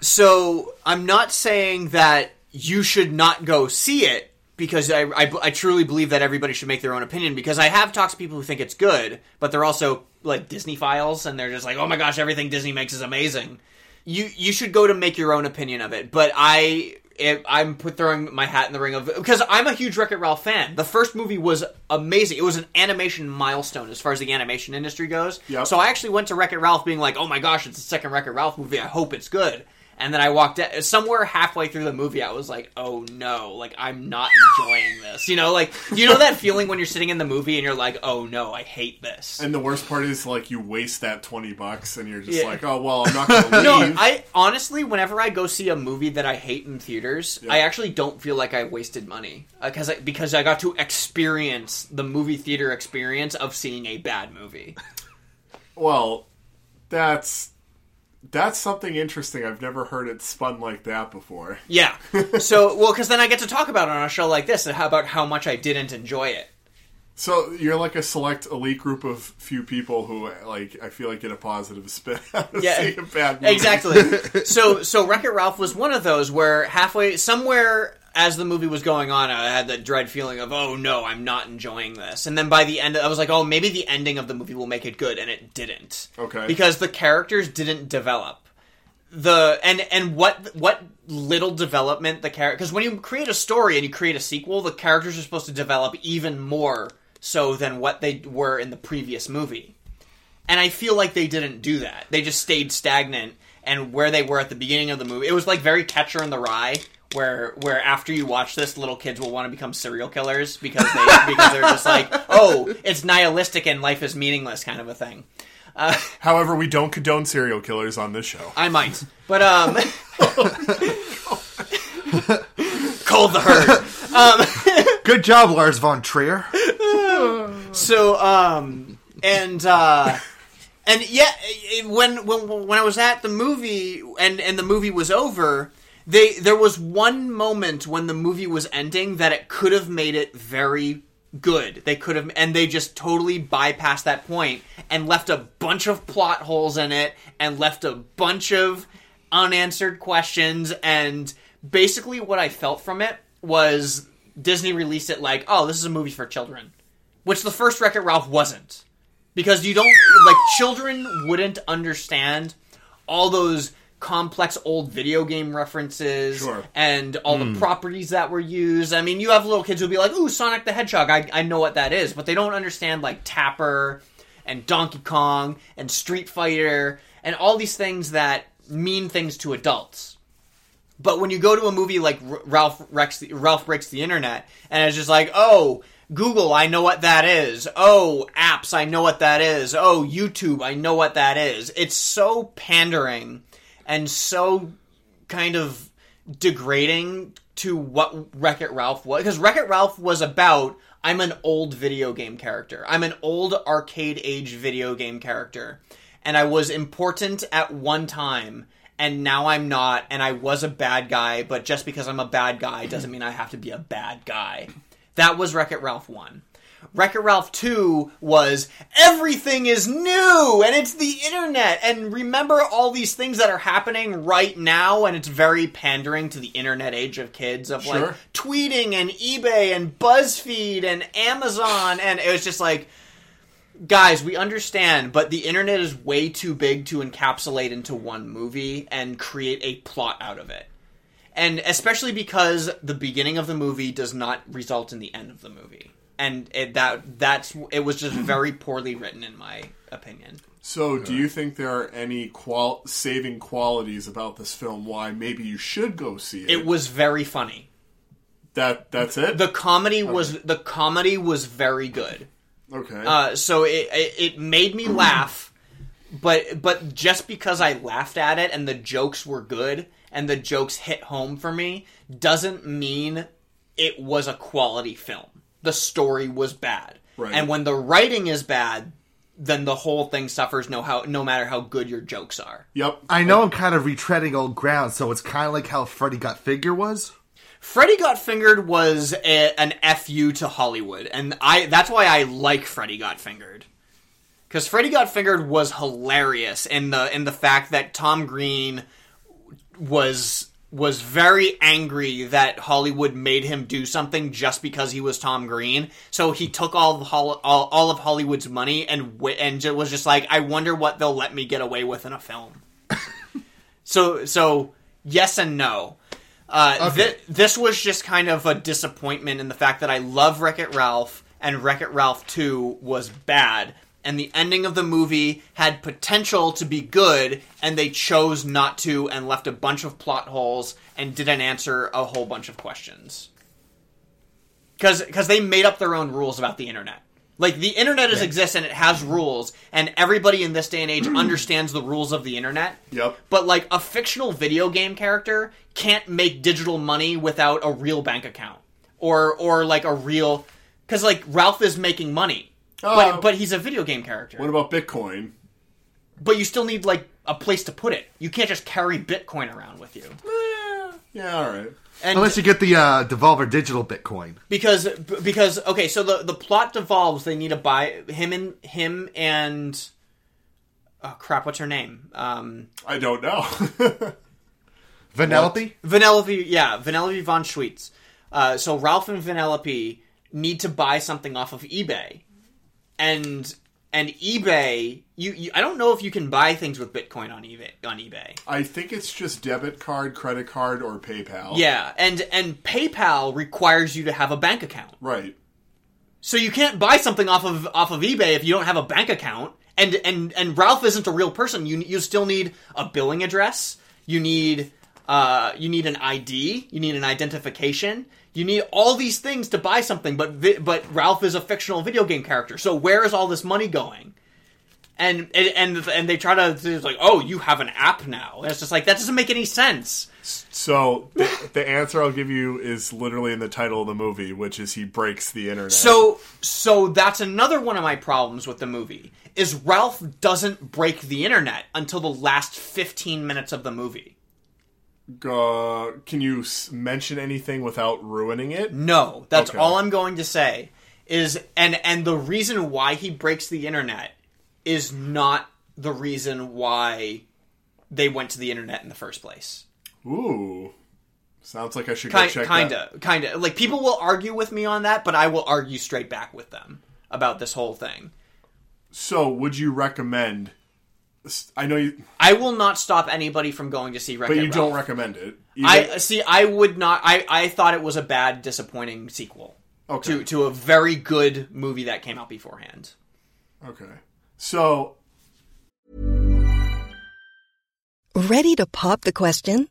So, I'm not saying that you should not go see it, because I, I, I truly believe that everybody should make their own opinion, because I have talked to people who think it's good, but they're also, like, Disney-philes, and they're just like, oh my gosh, everything Disney makes is amazing. You you should go to make your own opinion of it, but I... It, I'm put throwing my hat in the ring of... Because I'm a huge Wreck-It Ralph fan. The first movie was amazing. It was an animation milestone as far as the animation industry goes. Yep. So I actually went to Wreck-It Ralph being like, oh my gosh, it's the second Wreck-It Ralph movie. I hope it's good. And then I walked out... Somewhere halfway through the movie, I was like, oh no. Like, I'm not enjoying this. You know, like... You know that feeling when you're sitting in the movie and you're like, oh no, I hate this. And the worst part is, like, you waste that twenty bucks and you're just yeah. like, oh well, I'm not going to leave. No, I... Honestly, whenever I go see a movie that I hate in theaters, yeah. I actually don't feel like I wasted money. Uh, cause I, because I got to experience the movie theater experience of seeing a bad movie. Well, that's... That's something interesting. I've never heard it spun like that before. Yeah. So, well, because then I get to talk about it on a show like this and how about how much I didn't enjoy it. So you're like a select elite group of few people who, like, I feel like get a positive spin out of yeah, seeing a bad movie. Exactly. So, so Wreck-It Ralph was one of those where halfway, somewhere as the movie was going on, I had that dread feeling of, oh no, I'm not enjoying this. And then by the end, I was like, oh, maybe the ending of the movie will make it good, and it didn't. Okay. Because the characters didn't develop. The and and what what little development the character, because when you create a story and you create a sequel, the characters are supposed to develop even more so than what they were in the previous movie. And I feel like they didn't do that. They just stayed stagnant and where they were at the beginning of the movie. It was like very Catcher in the Rye, where where after you watch this, little kids will want to become serial killers because they because they're just like, oh, it's nihilistic and life is meaningless kind of a thing. Uh, However, we don't condone serial killers on this show. I might, but um, cold the herd. Um, Good job, Lars von Trier. So um, and uh, and yeah, when when when I was at the movie and and the movie was over, they there was one moment when the movie was ending that it could have made it very good. They could have, and they just totally bypassed that point and left a bunch of plot holes in it and left a bunch of unanswered questions. And basically what I felt from it was Disney released it like, oh, this is a movie for children, which the first Wreck-It Ralph wasn't, because you don't, like, children wouldn't understand all those complex old video game references sure. and all mm. the properties that were used. I mean, you have little kids who'll be like, ooh, Sonic the Hedgehog, I, I know what that is, but they don't understand, like, Tapper and Donkey Kong and Street Fighter and all these things that mean things to adults. But when you go to a movie like R- Ralph, Rex the, Ralph Breaks the Internet, and it's just like, oh, Google, I know what that is. Oh, apps, I know what that is. Oh, YouTube, I know what that is. It's so pandering and so kind of degrading to what Wreck-It Ralph was. Because Wreck-It Ralph was about, I'm an old video game character. I'm an old arcade-age video game character. And I was important at one time, and now I'm not, and I was a bad guy, but just because I'm a bad guy doesn't mean I have to be a bad guy. That was Wreck-It Ralph one. Wreck-It Ralph two was, everything is new, and it's the internet, and remember all these things that are happening right now, and it's very pandering to the internet age of kids, of sure. like, tweeting, and eBay, and BuzzFeed, and Amazon, and it was just like, guys, we understand, but the internet is way too big to encapsulate into one movie and create a plot out of it. And especially because the beginning of the movie does not result in the end of the movie. And it, that that's it was just very poorly written, in my opinion. So, do you think there are any qual- saving qualities about this film? Why maybe you should go see it? It was very funny. That that's it. The comedy okay. was the comedy was very good. Okay. Uh, so it, it it made me laugh, but but just because I laughed at it and the jokes were good and the jokes hit home for me doesn't mean it was a quality film. The story was bad. Right. And when the writing is bad, then the whole thing suffers no how no matter how good your jokes are. Yep. I know I'm kind of retreading old ground, so it's kind of like how Freddy Got Fingered was. Freddy Got Fingered was a, an F U to Hollywood, and I that's why I like Freddy Got Fingered. Because Freddy Got Fingered was hilarious in the in the fact that Tom Green was was very angry that Hollywood made him do something just because he was Tom Green. So he took all of, Hol- all, all of Hollywood's money and w- and was just like, I wonder what they'll let me get away with in a film. so so yes and no. Uh, okay. th- this was just kind of a disappointment in the fact that I love Wreck-It Ralph, and Wreck-It Ralph two was bad. And the ending of the movie had potential to be good, and they chose not to and left a bunch of plot holes and didn't answer a whole bunch of questions. Because because they made up their own rules about the internet. Like, the internet is, yeah. exists, and it has rules, and everybody in this day and age understands the rules of the internet. Yep. But, like, a fictional video game character can't make digital money without a real bank account. Or, or like, a real... Because, like, Ralph is making money. Oh. But, but he's a video game character. What about Bitcoin? But you still need, like, a place to put it. You can't just carry Bitcoin around with you. Eh, yeah, all right. And unless you get the uh, Devolver Digital Bitcoin. Because, because okay, so the, the plot devolves. They need to buy him and... Him and oh, crap, what's her name? Um, I don't know. Vanellope? Well, Vanellope, yeah. Vanellope von Schweetz. Uh, so Ralph and Vanellope need to buy something off of eBay. And and eBay, you, you I don't know if you can buy things with Bitcoin on eBay. On eBay, I think it's just debit card, credit card, or PayPal. Yeah, and and PayPal requires you to have a bank account, right? So you can't buy something off of off of eBay if you don't have a bank account. And and, and Ralph isn't a real person. You you still need a billing address. You need uh you need an I D. You need an identification. You need all these things to buy something, but vi- but Ralph is a fictional video game character. So where is all this money going? And and and, and they try to it's like, oh, you have an app now. And it's just like, that doesn't make any sense. So the, the answer I'll give you is literally in the title of the movie, which is he breaks the internet. So so that's another one of my problems with the movie is Ralph doesn't break the internet until the last fifteen minutes of the movie. Uh, can you mention anything without ruining it? No, that's okay. All I'm going to say is, and and the reason why he breaks the internet is not the reason why they went to the internet in the first place. Ooh, sounds like I should go check that. Kinda, kinda. Like, people will argue with me on that, but I will argue straight back with them about this whole thing. So, would you recommend? I know you... I will not stop anybody from going to see Wreck-It Ralph. But you don't recommend it. I see, I would not... I, I thought it was a bad, disappointing sequel. Okay. To, to a very good movie that came out beforehand. Okay. So... Ready to pop the question?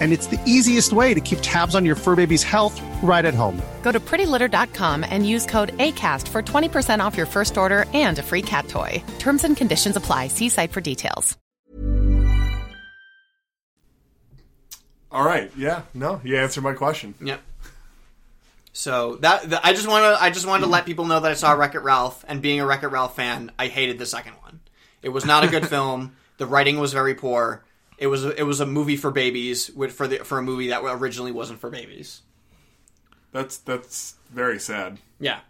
and it's the easiest way to keep tabs on your fur baby's health right at home. Go to pretty litter dot com and use code ACAST for twenty percent off your first order and a free cat toy. Terms and conditions apply. See site for details. All right. Yeah. No, you answered my question. Yep. So that the, I just want to I just wanted to let people know that I saw Wreck-It Ralph, and being a Wreck-It Ralph fan, I hated the second one. It was not a good film. The writing was very poor. It was it was a movie for babies with, for the for a movie that originally wasn't for babies. That's that's very sad. Yeah.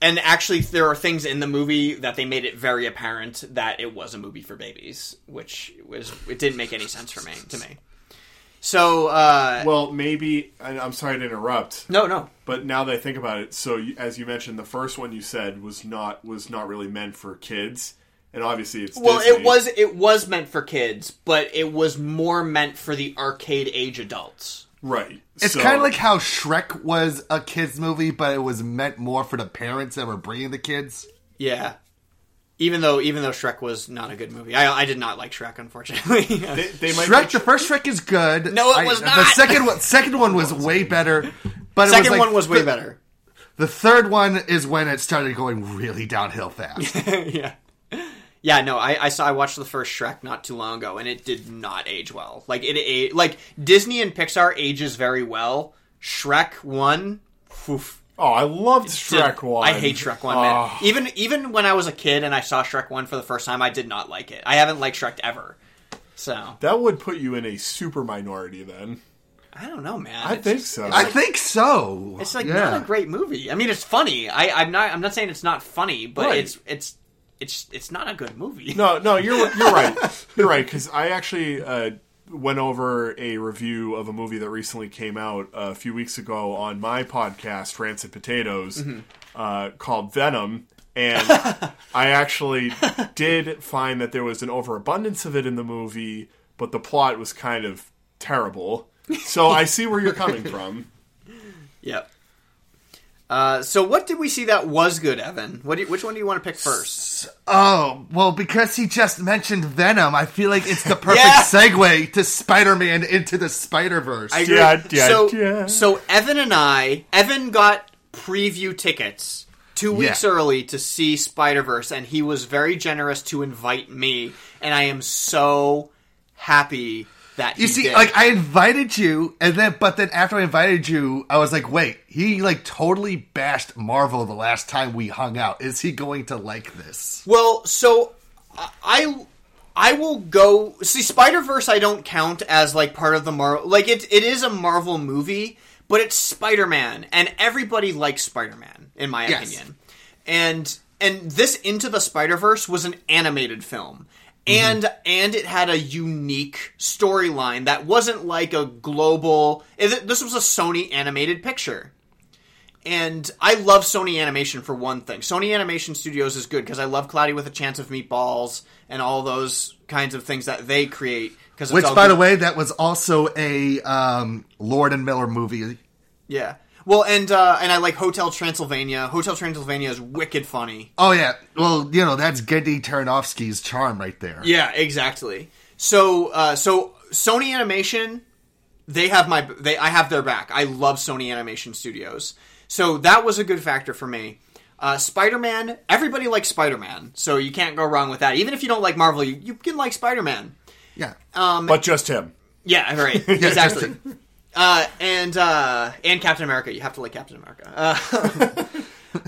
And actually, there are things in the movie that they made it very apparent that it was a movie for babies, which was it didn't make any sense for me to me. So, uh... Well, maybe... I'm sorry to interrupt. No, no. But now that I think about it, so you, as you mentioned, the first one you said was not was not really meant for kids, and obviously it's Well, Disney. it was it was meant for kids, but it was more meant for the arcade-age adults. Right. It's so, kind of like how Shrek was a kids movie, but it was meant more for the parents that were bringing the kids. Yeah. Even though, even though Shrek was not a good movie, I I did not like Shrek, unfortunately. they, they might Shrek, tr- the first Shrek is good. No, it I, was not. The second one, second one was way better. But second it was like, one was way the, better. The third one is when it started going really downhill fast. yeah, yeah. No, I, I saw. I watched the first Shrek not too long ago, and it did not age well. Like it, like Disney and Pixar ages very well. Shrek one. Oof. Oh, I loved Shrek one. I hate Shrek one, man. Oh. Even even when I was a kid and I saw Shrek one for the first time, I did not like it. I haven't liked Shrek ever. So that would put you in a super minority then. I don't know, man. I it's, think so. Like, I think so. It's like yeah. not a great movie. I mean, it's funny. I, I'm not. I'm not saying it's not funny, but right. it's it's it's it's not a good movie. No, no, you're you're right. You're right because I actually. Uh, went over a review of a movie that recently came out a few weeks ago on my podcast, Rancid Potatoes, mm-hmm. uh, called Venom. And I actually did find that there was an overabundance of it in the movie, but the plot was kind of terrible. So I see where you're coming from. Yep. Uh, so what did we see that was good, Evan? What do you, which one do you want to pick first? Oh, well, because he just mentioned Venom, I feel like it's the perfect yeah. segue to Spider-Man Into the Spider-Verse. I agree. Yeah, yeah, so, yeah. so Evan and I, Evan got preview tickets two weeks yeah. early to see Spider-Verse, and he was very generous to invite me, and I am so happy that you see, did. Like I invited you, and then but then after I invited you, I was like, "Wait, he like totally bashed Marvel the last time we hung out. Is he going to like this?" Well, so I I will go see Spider-Verse. I don't count as like part of the Marvel. Like it it is a Marvel movie, but it's Spider-Man, and everybody likes Spider-Man in my yes. opinion. And and this Into the Spider-Verse was an animated film. And mm-hmm. and it had a unique storyline that wasn't like a global... This was a Sony animated picture. And I love Sony Animation for one thing. Sony Animation Studios is good because I love Cloudy with a Chance of Meatballs and all those kinds of things that they create. It's Which, by good. the way, that was also a um, Lord and Miller movie. Yeah. Well, and uh, and I like Hotel Transylvania. Hotel Transylvania is wicked funny. Oh, yeah. Well, you know, that's Genndy Tartakovsky's charm right there. Yeah, exactly. So uh, so Sony Animation, they have my they I have their back. I love Sony Animation Studios. So that was a good factor for me. Uh, Spider-Man, everybody likes Spider-Man. So you can't go wrong with that. Even if you don't like Marvel, you, you can like Spider-Man. Yeah. Um, but just him. Yeah, right. yeah, exactly. Uh, and, uh, and Captain America. You have to like Captain America. Uh,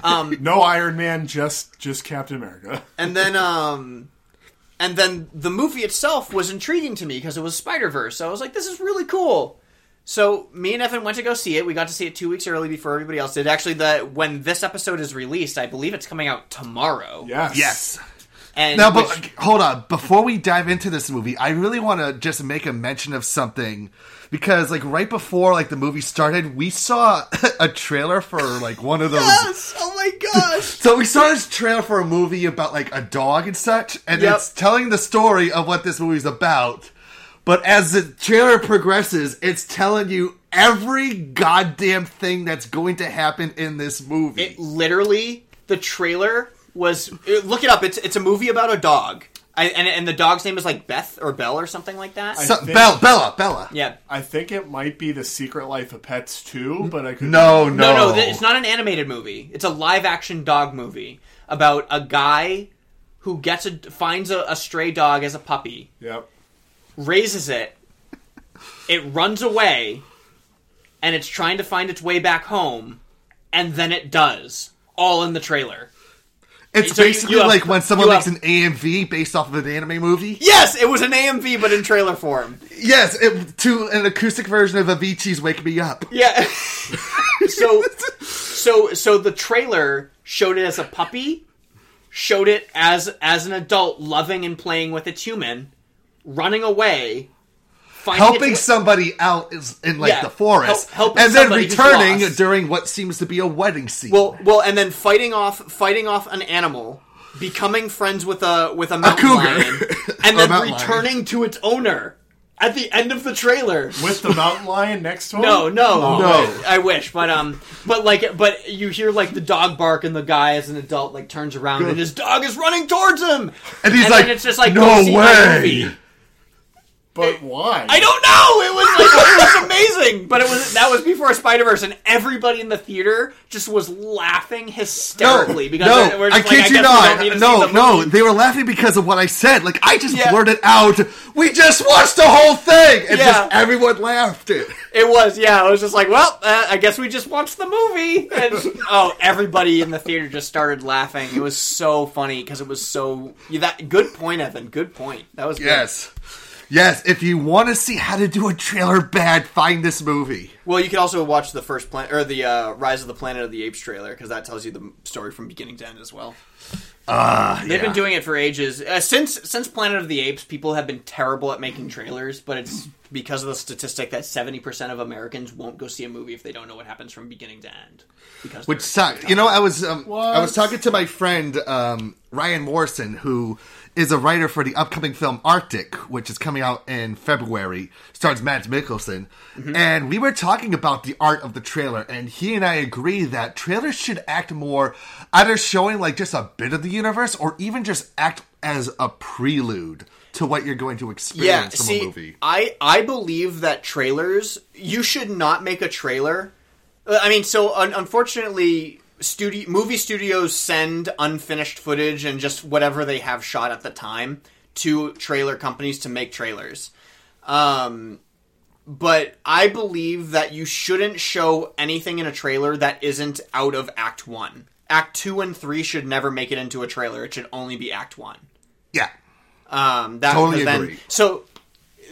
um, no Iron Man, just, just Captain America. and then, um, and then the movie itself was intriguing to me because it was Spider-Verse. So I was like, this is really cool. So me and Evan went to go see it. We got to see it two weeks early before everybody else did. Actually, the, when this episode is released, I believe it's coming out tomorrow. Yes. Yes. And now, but which... hold on. Before we dive into this movie, I really want to just make a mention of something because, like, right before like the movie started, we saw a trailer for like one of those. Yes! Oh my gosh! So we saw this trailer for a movie about like a dog and such, and yep. it's telling the story of what this movie's about. But as the trailer progresses, it's telling you every goddamn thing that's going to happen in this movie. It literally the trailer. Was look it up? It's it's a movie about a dog, I, and and the dog's name is like Beth or Belle or something like that. So, think, Bella, Bella, Bella. Yeah, I think it might be The Secret Life of Pets too, but I could no, no, no, no. It's not an animated movie. It's a live action dog movie about a guy who gets a finds a, a stray dog as a puppy. Yep, raises it, it runs away, and it's trying to find its way back home, and then it does. All in the trailer. It's so basically you, you have, like when someone makes an A M V based off of an anime movie. Yes, it was an A M V, but in trailer form. Yes, it, to an acoustic version of Avicii's "Wake Me Up." Yeah. so, so, so the trailer showed it as a puppy, showed it as as an adult loving and playing with its human, running away, helping somebody out is in like yeah, the forest, help, and then returning during what seems to be a wedding scene. Well, well, and then fighting off, fighting off an animal, becoming friends with a with a mountain a cougar. lion, and then returning lion. to its owner. At the end of the trailer, with the mountain lion next to him. No, no, oh, no. I wish, but um, but like, but you hear like the dog bark, and the guy as an adult like turns around, Good. and his dog is running towards him, and he's and like, it's just like, no way. But why? I don't know. It was like, it was amazing, but it was that was before Spider-Verse, and everybody in the theater just was laughing hysterically no, because no, they were just I like, kid I you not. No, no, they were laughing because of what I said. Like I just yeah. blurted out, "We just watched the whole thing," and yeah. just everyone laughed. It. It was, yeah. I was just like, "Well, uh, I guess we just watched the movie," and oh, everybody in the theater just started laughing. It was so funny because it was so yeah, that good point, Evan. Good point. That was yes. Good. Yes, if you want to see how to do a trailer bad, find this movie. Well, you can also watch the first plan or the uh, Rise of the Planet of the Apes trailer because that tells you the story from beginning to end as well. Uh, They've yeah. been doing it for ages. Uh, since since Planet of the Apes, people have been terrible at making trailers, but it's because of the statistic that seventy percent of Americans won't go see a movie if they don't know what happens from beginning to end. Because Which sucks. You know, I was um, I was talking to my friend um, Ryan Morrison, who is a writer for the upcoming film Arctic, which is coming out in February. Stars Mads Mikkelsen. Mm-hmm. And we were talking about the art of the trailer, and he and I agree that trailers should act more either showing like just a bit of the universe or even just act as a prelude to what you're going to experience yeah, from see, a movie. I, I believe that trailers, you should not make a trailer. I mean, so un- unfortunately... Studio, movie studios send unfinished footage and just whatever they have shot at the time to trailer companies to make trailers. Um, but I believe that you shouldn't show anything in a trailer that isn't out of Act one. Act two and three should never make it into a trailer. It should only be Act one. Yeah. Um, that, totally then, agree. So...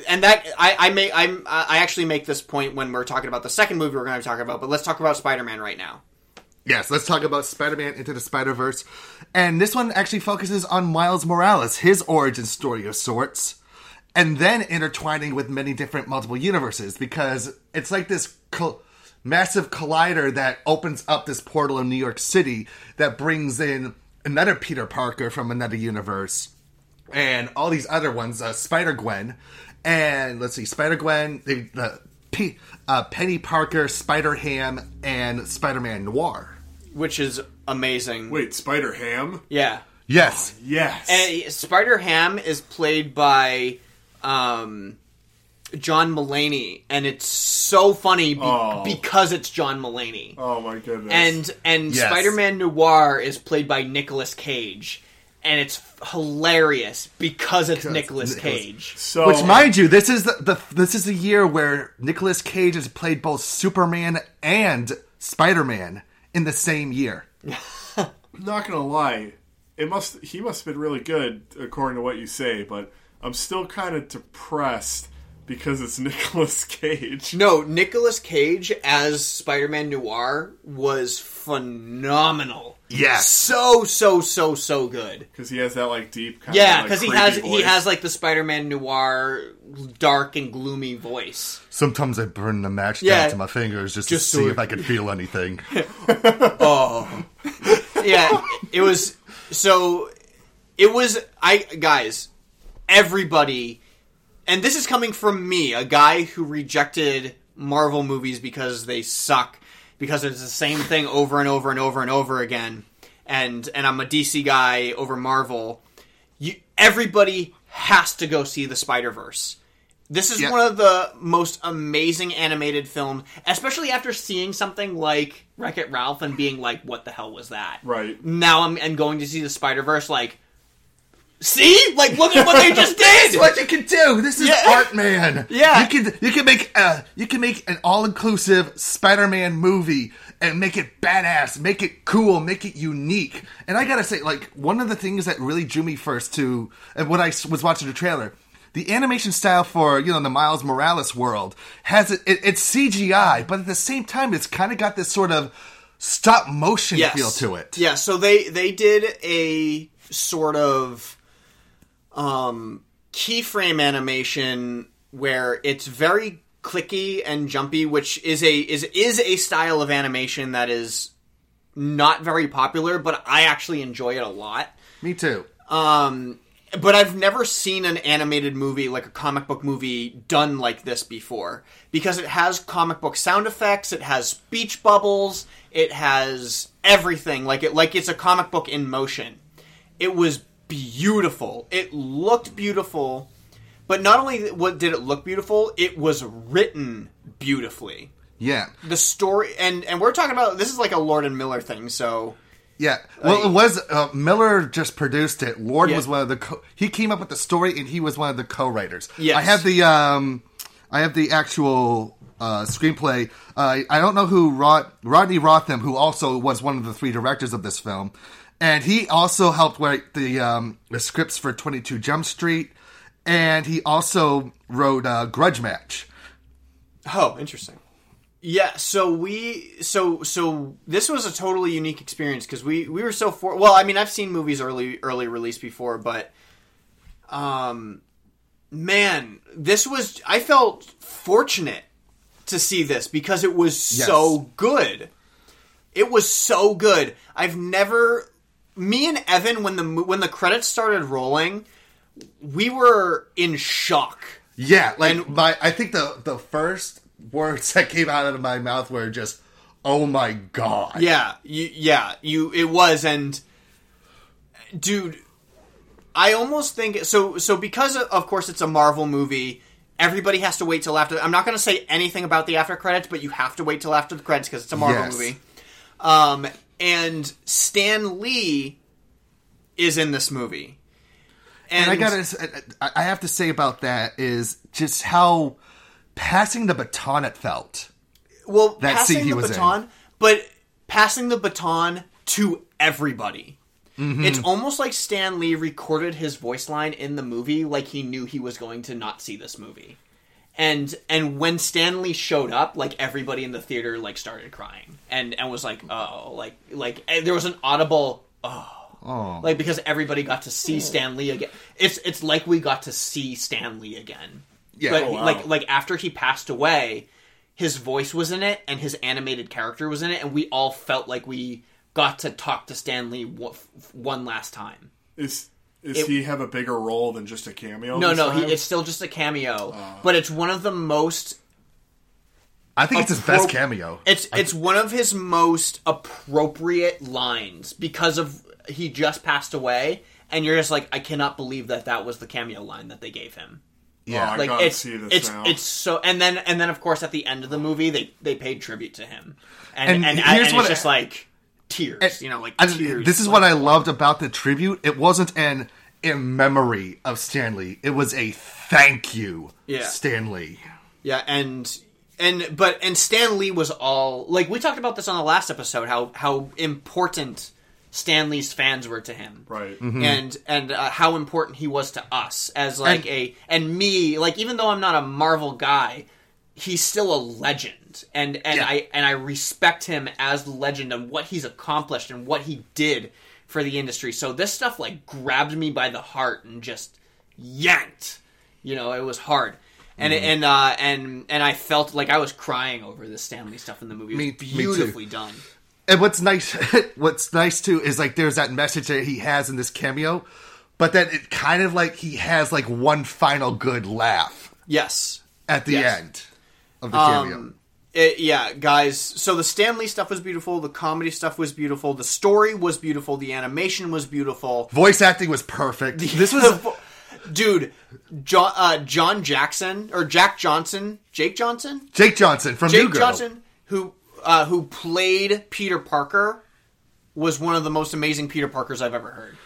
And that I, I may I I actually make this point when we're talking about the second movie we're going to talk about, but let's talk about Spider-Man right now. Yes, let's talk about Spider-Man Into the Spider-Verse. And this one actually focuses on Miles Morales, his origin story of sorts, and then intertwining with many different multiple universes, because it's like this co- massive collider that opens up this portal in New York City that brings in another Peter Parker from another universe, and all these other ones, uh, Spider-Gwen, and let's see, Spider-Gwen, the... the P- uh, Penny Parker, Spider-Ham, and Spider-Man Noir. Which is amazing. Wait, Spider-Ham? Yeah. Yes. Oh, yes. And Spider-Ham is played by um, John Mulaney, and it's so funny be- oh. because it's John Mulaney. Oh, my goodness. And, and yes. Spider-Man Noir is played by Nicolas Cage. And it's hilarious because it's Nicolas Cage. So, which, mind you, this is the, the this is the year where Nicolas Cage has played both Superman and Spider-Man in the same year. Not gonna lie, it must he must have been really good according to what you say, but I'm still kind of depressed because it's Nicolas Cage. No, Nicolas Cage as Spider-Man Noir was phenomenal. Yes. So, so, so, so good. Because he has that, like, deep kind yeah, of, like, creepy Yeah, because he has, voice. he has, like, the Spider-Man Noir dark and gloomy voice. Sometimes I burn the match yeah. down to my fingers just, just to see so if I could feel anything. oh. Yeah, it was... So, it was... I Guys, everybody... And this is coming from me, a guy who rejected Marvel movies because they suck. Because it's the same thing over and over and over and over again. And and I'm a D C guy over Marvel. You, everybody has to go see the Spider-Verse. This is yep. one of the most amazing animated films. Especially after seeing something like Wreck-It Ralph and being like, what the hell was that? Right. Now I'm, I'm going to see the Spider-Verse like... See? Like, look at what they just did! That's what you can do! This is yeah. art, man! Yeah! You can, you can make a, you can make an all-inclusive Spider-Man movie and make it badass, make it cool, make it unique. And I gotta say, like, one of the things that really drew me first to, and when I was watching the trailer, the animation style for, you know, the Miles Morales world has, it, it it's C G I, but at the same time, it's kind of got this sort of stop-motion yes. feel to it. Yeah, so they, they did a sort of... Um, keyframe animation where it's very clicky and jumpy, which is a is is a style of animation that is not very popular, but I actually enjoy it a lot. Me too. Um, But I've never seen an animated movie, like a comic book movie, done like this before. Because it has comic book sound effects, it has speech bubbles, it has everything. Like it, like it's a comic book in motion. It was beautiful. It looked beautiful. But not only did it look beautiful, it was written beautifully. Yeah. The story... And, and we're talking about... This is like a Lord and Miller thing, so... Yeah, well, it was uh, Miller just produced it. Lord yeah. was one of the co- he came up with the story, and he was one of the co-writers. Yes. I have the um, I have the actual uh, screenplay. Uh, I don't know who Rod- Rodney Rotham, who also was one of the three directors of this film, and he also helped write the um, the scripts for twenty-two Jump Street, and he also wrote uh, Grudge Match. Oh, interesting. Yeah, so we, so, so this was a totally unique experience because we, we were so for, well, I mean, I've seen movies early, early release before, but, um, man, this was, I felt fortunate to see this because it was yes. so good. It was so good. I've never, me and Evan, when the, when the credits started rolling, we were in shock. Yeah, like, and, my, I think the, the first words that came out of my mouth were just, oh my god. Yeah, you, yeah, you, it was, and, dude, I almost think, so, so because, of, of course, it's a Marvel movie, everybody has to wait till after, I'm not going to say anything about the after credits, but you have to wait till after the credits, because it's a Marvel yes. movie, um, and Stan Lee is in this movie. And, and I gotta, I have to say about that is just how passing the baton, it felt. Well, that passing scene he the was baton, in. But passing the baton to everybody. Mm-hmm. It's almost like Stan Lee recorded his voice line in the movie, like he knew he was going to not see this movie. And and when Stan Lee showed up, like everybody in the theater, like started crying and and was like, oh, like like there was an audible oh. Oh. Like because everybody got to see Stan Lee again. It's it's like we got to see Stan Lee again. Yeah, but oh, wow. like like after he passed away, his voice was in it and his animated character was in it, and we all felt like we got to talk to Stan Lee w- one last time. Is is it, he have a bigger role than just a cameo? No, no, he, it's still just a cameo, uh, but it's one of the most. I think appro- it's his best cameo. It's it's one of his most appropriate lines because of he just passed away, and you're just like, I cannot believe that that was the cameo line that they gave him. Yeah, oh, like I gotta it's see this it's now. It's so, and then and then of course at the end of the movie they, they paid tribute to him, and and, and, here's and what it's I, just like tears, and, you know, like I, tears. This is like, what I loved about the tribute. It wasn't an in memory of Stan Lee. It was a thank you, yeah. Stan Lee. Yeah, and and but and Stan Lee was all like we talked about this on the last episode how how important Stan Lee's fans were to him, right? Mm-hmm. And and uh, how important he was to us as like and, a and me like even though I'm not a Marvel guy, he's still a legend, and and yeah. I and I respect him as the legend and what he's accomplished and what he did for the industry. So this stuff like grabbed me by the heart and just yanked. You know, it was hard, and mm-hmm. and uh, and and I felt like I was crying over the Stan Lee stuff in the movie. It was me, beautifully me too. Done. And what's nice, what's nice too, is like there's that message that he has in this cameo, but then it kind of like he has like one final good laugh. Yes, at the yes. end of the um, cameo. It, yeah, guys. So the Stan Lee stuff was beautiful. The comedy stuff was beautiful. The story was beautiful. The animation was beautiful. Voice acting was perfect. This was, vo- dude, John, uh, John Jackson or Jack Johnson, Jake Johnson, Jake Johnson from Jake New Girl. Johnson, who. Uh, who played Peter Parker was one of the most amazing Peter Parkers I've ever heard.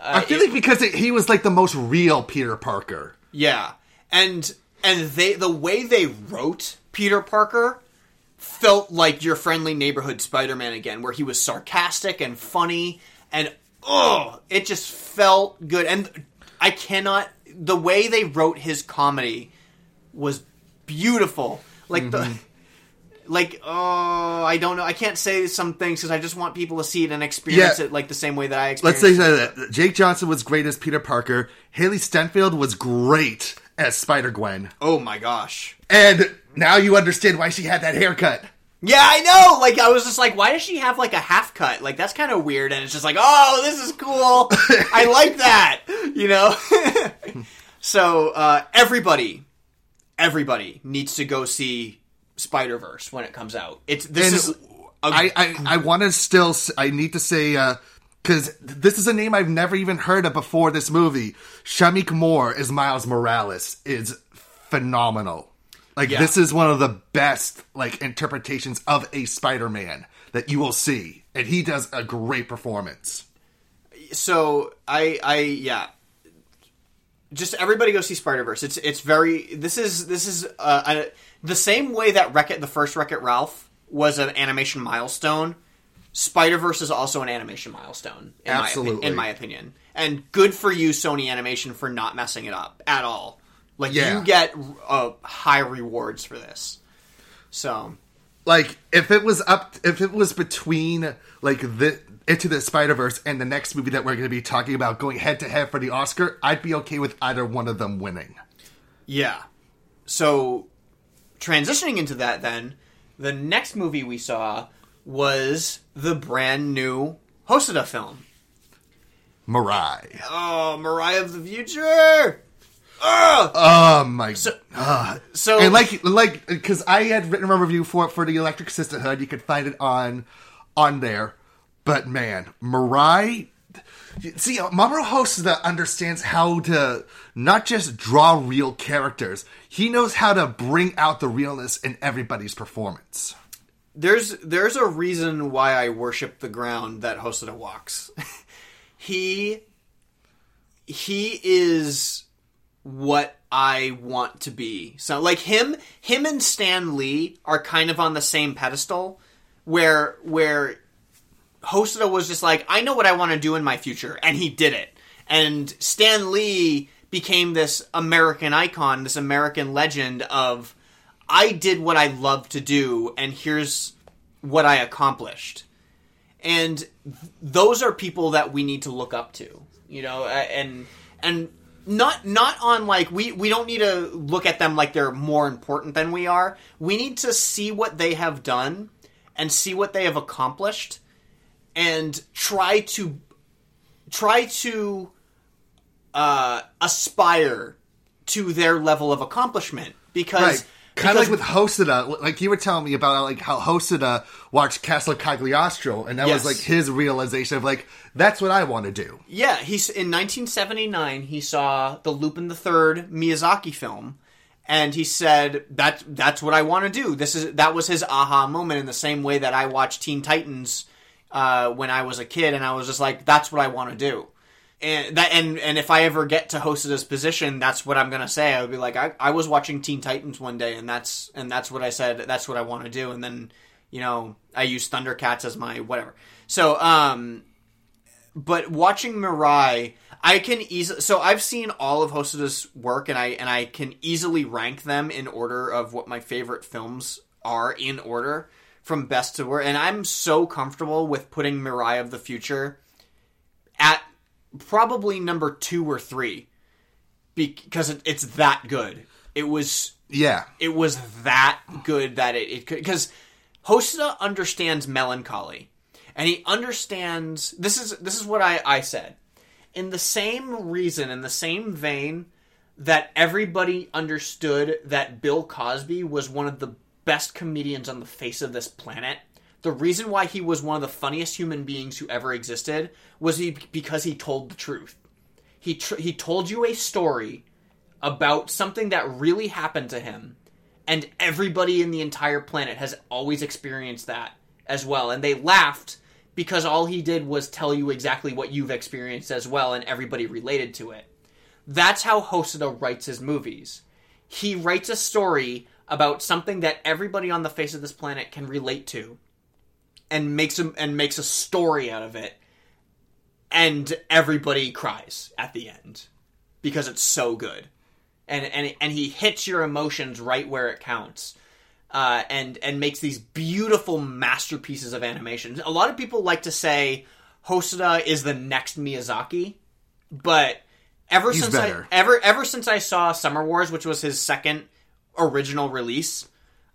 Uh, I feel it, like because it, he was like the most real Peter Parker. Yeah, and and they the way they wrote Peter Parker felt like your friendly neighborhood Spider-Man again, where he was sarcastic and funny, and oh, it just felt good. And I cannot the way they wrote his comedy was beautiful, like mm-hmm. the. Like, oh, I don't know. I can't say some things because I just want people to see it and experience yeah. it like the same way that I experienced it. Let's say that Jake Johnson was great as Peter Parker. Haley Steinfeld was great as Spider-Gwen. Oh, my gosh. And now you understand why she had that haircut. Yeah, I know! Like, I was just like, why does she have, like, a half cut? Like, that's kind of weird, and it's just like, oh, this is cool! I like that! You know? So, uh, everybody, everybody needs to go see Spider-Verse when it comes out. It's, this and is... A... I, I, I want to still, I need to say, uh, because this is a name I've never even heard of before this movie. Shamik Moore as Miles Morales is phenomenal. Like, yeah. This is one of the best, like, interpretations of a Spider-Man that you will see. And he does a great performance. So, I, I, yeah. Just everybody go see Spider-Verse. It's, it's very, this is, this is, uh, a, the same way that Wreck-It, the first Wreck-It Ralph was an animation milestone. Spider-Verse is also an animation milestone. In Absolutely. My opi- in my opinion. And good for you, Sony Animation, for not messing it up at all. Like, yeah. You get uh, high rewards for this. So. Like, if it was up, if it was between, like, the Into the Spider-Verse and the next movie that we're going to be talking about going head-to-head for the Oscar, I'd be okay with either one of them winning. Yeah. So, transitioning into that then, the next movie we saw was the brand new Hosoda film. Mirai. Oh, Mirai of the Future! Ugh. Oh my! So, uh, so and like, like, because I had written a review for it for the Electric Sisterhood. You could find it on, on there. But man, Mirai, see, Mamoru Hosoda understands how to not just draw real characters. He knows how to bring out the realness in everybody's performance. There's there's a reason why I worship the ground that Hosoda walks. he he is. What I want to be. So, like, him him and Stan Lee are kind of on the same pedestal where where Hosoda was just like, I know what I want to do in my future, and he did it. And Stan Lee became this American icon, this American legend of, I did what I love to do, and here's what I accomplished. And th- those are people that we need to look up to, you know, and and... Not not on, like, we, we don't need to look at them like they're more important than we are. We need to see what they have done and see what they have accomplished and try to try to uh, aspire to their level of accomplishment. Because right. Kind of like with Hosoda, like you were telling me about, like, how Hosoda watched Castle Cagliostro, and that yes. was like his realization of, like, that's what I want to do. Yeah, he's in nineteen seventy-nine he saw the Lupin the Third Miyazaki film, and he said that's that's what I want to do. This is that was his aha moment, in the same way that I watched Teen Titans uh, when I was a kid, and I was just like, that's what I want to do. And that, and, and if I ever get to Hosoda's position, that's what I'm going to say. I would be like, I, I was watching Teen Titans one day, and that's and that's what I said, that's what I want to do. And then, you know, I use Thundercats as my whatever. So, um, but watching Mirai, I can easily... So I've seen all of Hosoda's work, and I and I can easily rank them in order of what my favorite films are in order, from best to worst. And I'm so comfortable with putting Mirai of the Future at... probably number two or three, because it, it's that good. It was yeah. It was that good that it, it could, because Hosoda understands melancholy, and he understands this is this is what I, I said. In the same reason, in the same vein that everybody understood that Bill Cosby was one of the best comedians on the face of this planet. The reason why he was one of the funniest human beings who ever existed was he, because he told the truth. He tr- he told you a story about something that really happened to him, and everybody in the entire planet has always experienced that as well. And they laughed because all he did was tell you exactly what you've experienced as well, and everybody related to it. That's how Hosoda writes his movies. He writes a story about something that everybody on the face of this planet can relate to, and makes a, and makes a story out of it, and everybody cries at the end because it's so good, and and and he hits your emotions right where it counts, uh, and and makes these beautiful masterpieces of animation. A lot of people like to say Hosoda is the next Miyazaki, but ever He's since better. I ever ever since I saw Summer Wars, which was his second original release,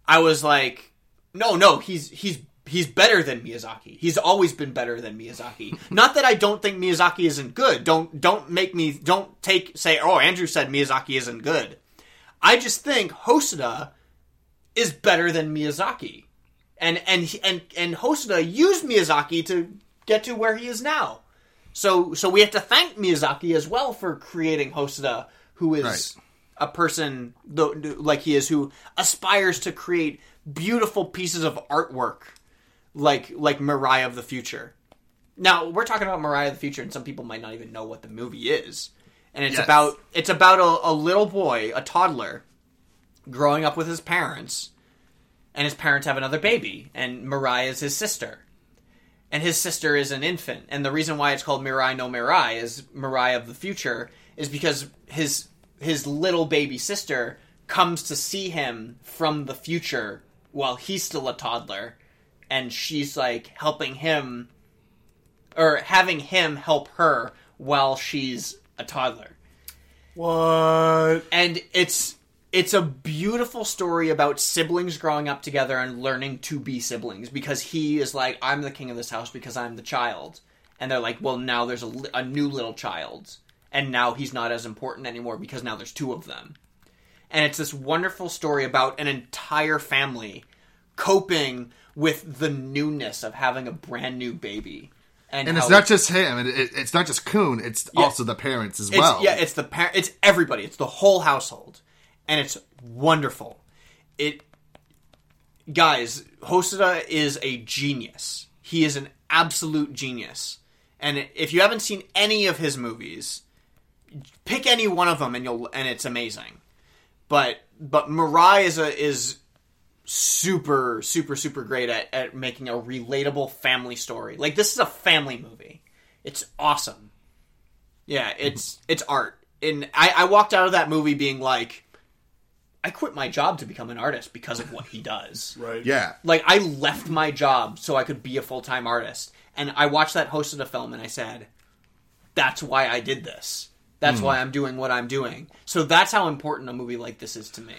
I was like, No, no, he's he's he's better than Miyazaki. He's always been better than Miyazaki. Not that I don't think Miyazaki isn't good. Don't don't make me don't take say, oh, Andrew said Miyazaki isn't good. I just think Hosoda is better than Miyazaki. And and and and Hosoda used Miyazaki to get to where he is now. So so we have to thank Miyazaki as well for creating Hosoda, who is right. a person like he is, who aspires to create beautiful pieces of artwork like like Mirai of the Future. Now, we're talking about Mirai of the Future, and some people might not even know what the movie is. And it's yes. about it's about a, a little boy, a toddler, growing up with his parents, and his parents have another baby, and Mirai is his sister. And his sister is an infant. And the reason why it's called Mirai no Mirai is Mirai of the Future is because his his little baby sister comes to see him from the future while he's still a toddler, and she's like helping him or having him help her while she's a toddler. What? And it's it's a beautiful story about siblings growing up together and learning to be siblings, because he is like, I'm the king of this house because I'm the child. And they're like, well, now there's a, a new little child, and now he's not as important anymore because now there's two of them. And it's this wonderful story about an entire family coping with the newness of having a brand new baby. And, and it's not just him. It, it, it's not just Kun. It's yeah, also the parents as it's, well. Yeah, it's the par- It's everybody. It's the whole household. And it's wonderful. It, guys, Hosoda is a genius. He is an absolute genius. And if you haven't seen any of his movies, pick any one of them and you'll and it's amazing. But but Mirai is a, is super super super great at, at making a relatable family story. Like, this is a family movie. It's awesome. Yeah, it's it's art. And I, I walked out of that movie being like, I quit my job to become an artist because of what he does. Right. Yeah. Like, I left my job so I could be a full time artist. And I watched that Hosoda film and I said, that's why I did this. That's mm. why I'm doing what I'm doing. So that's how important a movie like this is to me.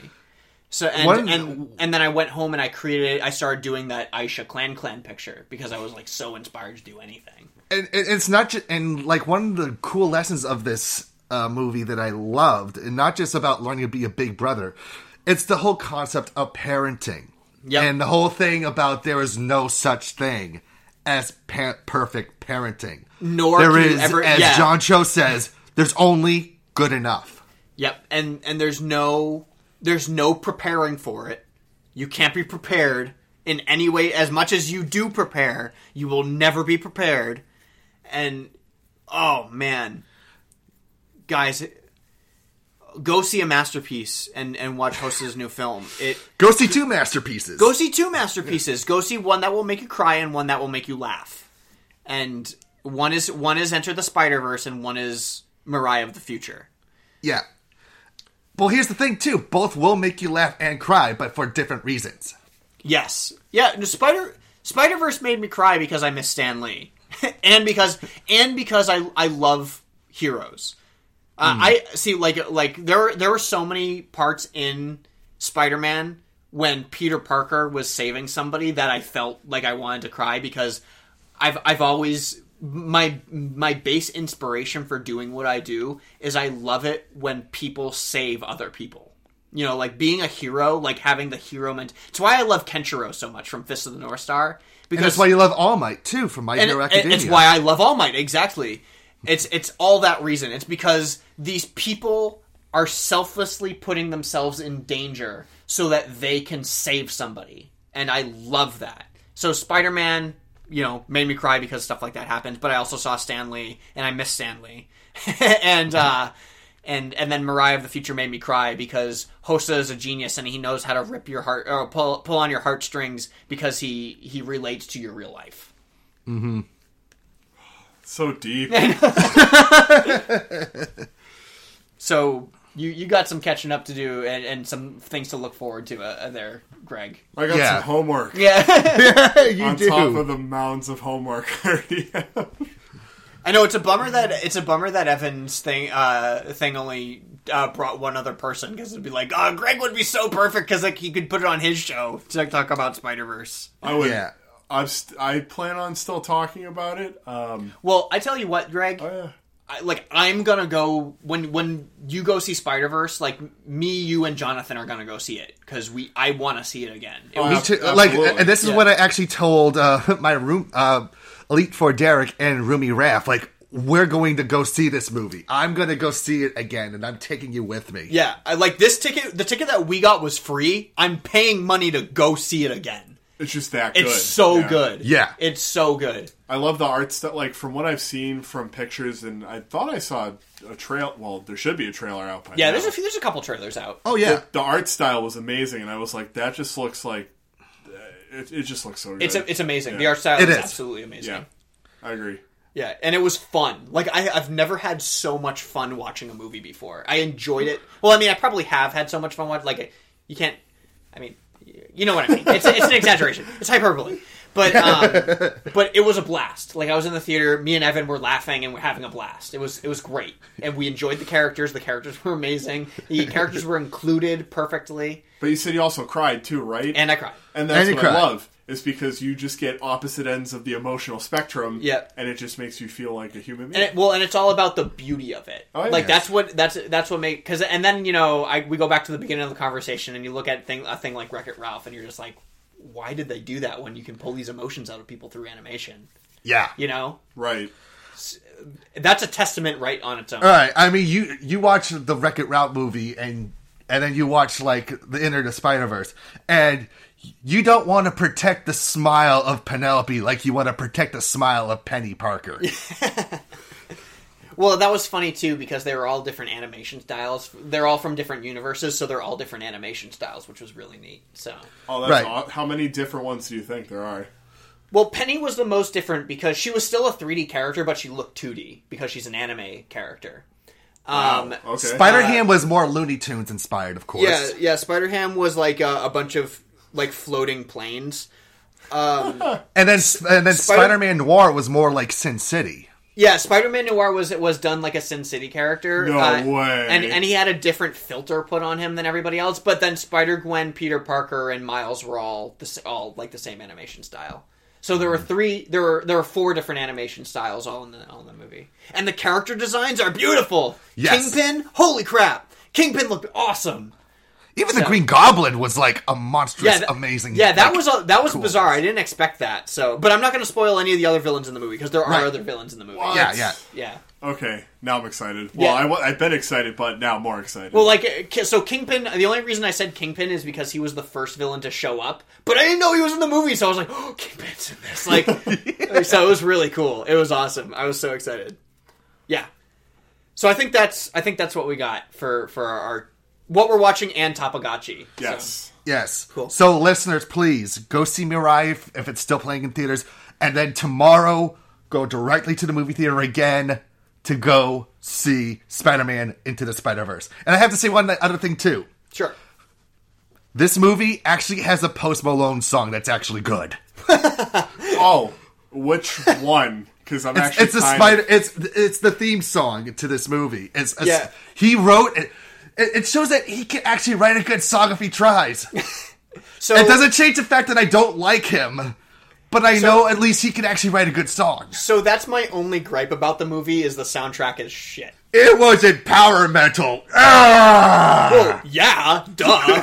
So and what? and and then I went home and I created. I started doing that Aisha Clan Clan picture because I was like so inspired to do anything. And it's not just, and like one of the cool lessons of this uh, movie that I loved, and not just about learning to be a big brother. It's the whole concept of parenting, yep. and the whole thing about there is no such thing as par- perfect parenting. Nor there is, ever, as yeah. John Cho says. There's only good enough. Yep, and and there's no there's no preparing for it. You can't be prepared in any way. As much as you do prepare, you will never be prepared. And oh man, guys, go see a masterpiece and, and watch Hosoda's new film. It go see two masterpieces. Go see two masterpieces. Yeah. Go see one that will make you cry and one that will make you laugh. And one is one is Enter the Spider-Verse and one is Mirai of the Future. Yeah. Well, here's the thing, too. Both will make you laugh and cry, but for different reasons. Yes. Yeah, no, Spider, Spider-Verse made me cry because I miss Stan Lee. and because and because I, I love heroes. Uh, mm. I see, like, like there, there were so many parts in Spider-Man when Peter Parker was saving somebody that I felt like I wanted to cry because I've I've always... My my base inspiration for doing what I do is I love it when people save other people. You know, like being a hero, like having the hero mentality. It's why I love Kenshiro so much from Fist of the North Star. Because and that's why you love All Might, too, from My Hero Academia. It's why I love All Might, exactly. It's it's all that reason. It's because these people are selflessly putting themselves in danger so that they can save somebody. And I love that. So Spider-Man... you know, made me cry because stuff like that happened. But I also saw Stan Lee, and I miss Stan Lee. and, uh, and, and then Mirai of the Future made me cry because Hosoda is a genius and he knows how to rip your heart, or pull, pull on your heartstrings because he, he relates to your real life. Mm-hmm. So deep. So you, you got some catching up to do and, and some things to look forward to uh, there, Greg. I got yeah. some homework. Yeah, yeah you on do. On top of the mounds of homework I already have. I know it's a bummer that it's a bummer that Evan's thing uh, thing only uh, brought one other person because it'd be like, oh, Greg would be so perfect because like he could put it on his show to like, talk about Spider-Verse. I would. Yeah. I st- I plan on still talking about it. Um, well, I tell you what, Greg. Oh, yeah. I, like, I'm gonna go, when when you go see Spider-Verse, like, me, you, and Jonathan are gonna go see it, because we, I want to see it again. It oh, was, me too. Like, and this is yeah. what I actually told uh, my room, uh, Elite Four Derek and Rumi Raff, like, we're going to go see this movie. I'm gonna go see it again, and I'm taking you with me. Yeah, I, like, this ticket, the ticket that we got was free, I'm paying money to go see it again. It's just that good. It's so yeah. good. Yeah. It's so good. I love the art stuff. Like, from what I've seen from pictures, and I thought I saw a trail. Well, there should be a trailer out by yeah, now. Yeah, there's a few, there's a couple trailers out. Oh, yeah. The, the art style was amazing, and I was like, that just looks like... It, it just looks so good. It's a, it's amazing. Yeah. The art style is, is absolutely amazing. Yeah, I agree. Yeah, and it was fun. Like, I, I've never had so much fun watching a movie before. I enjoyed it. Well, I mean, I probably have had so much fun watching... Like, you can't... I mean... You know what I mean. It's it's an exaggeration. It's hyperbole. But um, but it was a blast. Like, I was in the theater. Me and Evan were laughing and we're having a blast. It was it was great. And we enjoyed the characters. The characters were amazing. The characters were included perfectly. But you said you also cried too, right? And I cried. And that's and what cried. I love. Is because you just get opposite ends of the emotional spectrum, yep. and it just makes you feel like a human being. And it, well, and it's all about the beauty of it. Oh, yeah. Like that's what that's that's what makes. Because and then you know I, we go back to the beginning of the conversation, and you look at thing a thing like Wreck-It Ralph, and you're just like, why did they do that when you can pull these emotions out of people through animation? Yeah, you know, right. That's a testament, right on its own. All right, I mean, you you watch the Wreck-It Ralph movie, and and then you watch like the Into the Spider-Verse, and you don't want to protect the smile of Penelope like you want to protect the smile of Penny Parker. Well, that was funny, too, because they were all different animation styles. They're all from different universes, so they're all different animation styles, which was really neat. So, oh, that's right. aw- How many different ones do you think there are? Well, Penny was the most different because she was still a three D character, but she looked two D because she's an anime character. Um, wow. okay. Spider-Ham uh, was more Looney Tunes inspired, of course. Yeah, yeah. Spider-Ham was like a, a bunch of... like floating planes, um, and then and then Spider- Spider-Man Noir was more like Sin City. Yeah, Spider-Man Noir was was done like a Sin City character. No uh, way, and and he had a different filter put on him than everybody else. But then Spider-Gwen, Peter Parker, and Miles were all the, all like the same animation style. So there were three, there were there were four different animation styles all in the all in the movie, and the character designs are beautiful. Yes. Kingpin, holy crap! Kingpin looked awesome. Even so, the Green Goblin was like a monstrous, yeah, that, amazing. Yeah, that like, was a, that was cool. Bizarre. I didn't expect that. So, but I'm not going to spoil any of the other villains in the movie because there are right. other villains in the movie. What? Yeah, yeah, yeah. Okay, now I'm excited. Well, yeah. I, I've been excited, but now more excited. Well, like so, Kingpin. The only reason I said Kingpin is because he was the first villain to show up, but I didn't know he was in the movie, so I was like, "Oh, Kingpin's in this!" Like, yeah. So it was really cool. It was awesome. I was so excited. Yeah. So I think that's I think that's what we got for for our. our What we're watching and Topogachi. Yes. So. Yes. Cool. So, listeners, please go see Mirai if, if it's still playing in theaters. And then tomorrow, go directly to the movie theater again to go see Spider-Man Into the Spider-Verse. And I have to say one other thing, too. Sure. This movie actually has a Post Malone song that's actually good. Oh, which one? Because I'm it's, actually it's a spider. It's, it's the theme song to this movie. It's a, yeah. He wrote it. It shows that he can actually write a good song if he tries. So it doesn't change the fact that I don't like him, but I so, know at least he can actually write a good song. So that's my only gripe about the movie is the soundtrack is shit. It wasn't power metal. Ah! Well, yeah, duh.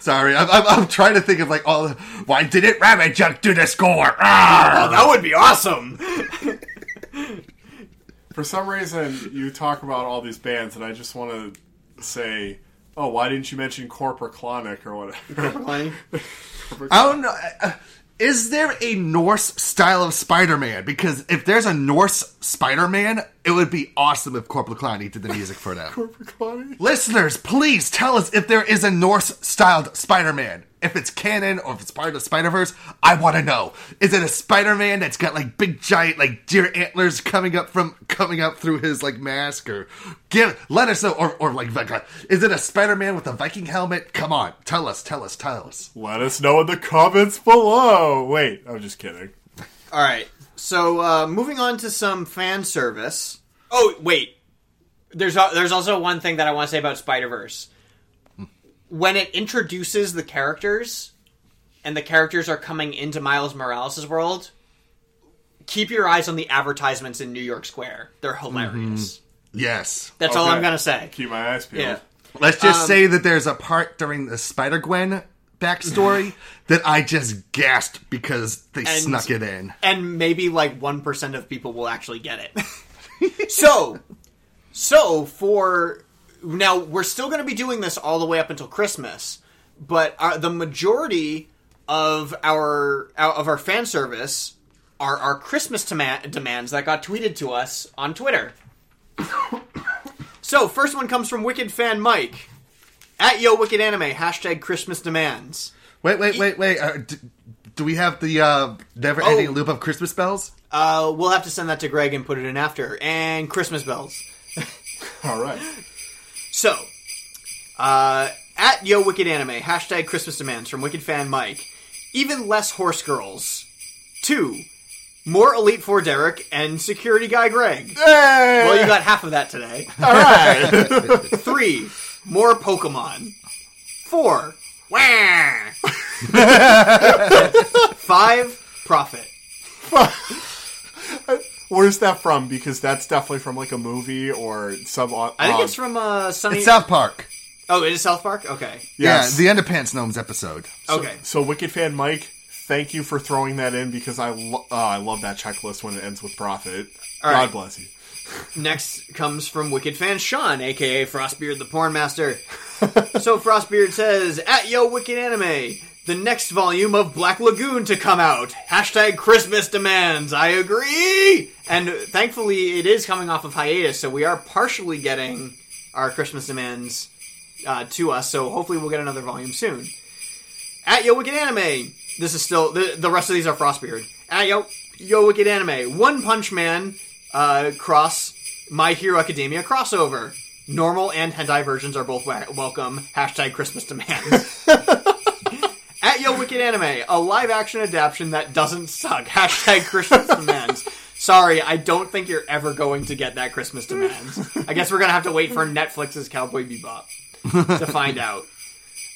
Sorry, I'm, I'm, I'm trying to think of like, all. Why didn't Ramajunk do the score? Ah! Oh, that would be awesome. For some reason, you talk about all these bands, and I just want to say, oh, why didn't you mention Corpaclonic or whatever? Corpaclonic? I don't know. Is there a Norse style of Spider-Man? Because if there's a Norse Spider-Man, it would be awesome if Corpaclonic did the music for them. Corpaclonic? Listeners, please tell us if there is a Norse-styled Spider-Man. If it's canon or if it's part of the Spider-Verse, I want to know. Is it a Spider-Man that's got, like, big, giant, like, deer antlers coming up from coming up through his, like, mask? Or give, let us know. Or, or like, is it a Spider-Man with a Viking helmet? Come on. Tell us, tell us, tell us. Let us know in the comments below. Wait, I'm just kidding. All right. So, uh, moving on to some fan service. Oh, wait. There's there's also one thing that I want to say about Spider-Verse. When it introduces the characters, and the characters are coming into Miles Morales' world, keep your eyes on the advertisements in New York Square. They're hilarious. Mm-hmm. Yes. That's okay. all I'm going to say. Keep my eyes peeled. Yeah. Let's just um, say that there's a part during the Spider-Gwen backstory that I just gasped because they and, snuck it in. And maybe like one percent of people will actually get it. so, so for... Now, we're still going to be doing this all the way up until Christmas, but our, the majority of our of our fan service are our Christmas dem- demands that got tweeted to us on Twitter. So, first one comes from Wicked Fan Mike. At Yo Wicked Anime, hashtag Christmas demands. Wait, wait, wait, wait. Uh, do, do we have the uh, never-ending oh. loop of Christmas bells? Uh, we'll have to send that to Greg and put it in after. And Christmas bells. All right. So, uh, at Yo Wicked Anime, hashtag Christmas demands from Wicked Fan Mike. Even less horse girls. Two, more Elite Four Derek and Security Guy Greg. Hey! Well, you got half of that today. All right. Three, more Pokemon. Four. Wah! Five. Profit. Where's that from? Because that's definitely from like a movie or some... Uh, I think it's from uh, Sunny... It's South Park. Oh, it is South Park? Okay. Yes. Yeah, the Underpants Gnomes episode. Okay. So, so Wicked Fan Mike, thank you for throwing that in because I, lo- uh, I love that checklist when it ends with profit. All God right. bless you. Next comes from Wicked Fan Sean, a k a. Frostbeard the Porn Master. So Frostbeard says, at Yo Wicked Anime, the next volume of Black Lagoon to come out. Hashtag Christmas demands. I agree! And thankfully, it is coming off of hiatus, so we are partially getting our Christmas demands uh, to us, so hopefully we'll get another volume soon. At Yo Wicked Anime. This is still... The, the rest of these are Frostbeard. At Yo, Yo Wicked Anime. One Punch Man... Uh, cross My Hero Academia crossover. Normal and hentai versions are both wa- welcome. Hashtag Christmas demands. At Yo Wicked Anime, a live action adaptation that doesn't suck. Hashtag Christmas demands. Sorry, I don't think you're ever going to get that Christmas demands. I guess we're gonna have to wait for Netflix's Cowboy Bebop to find out.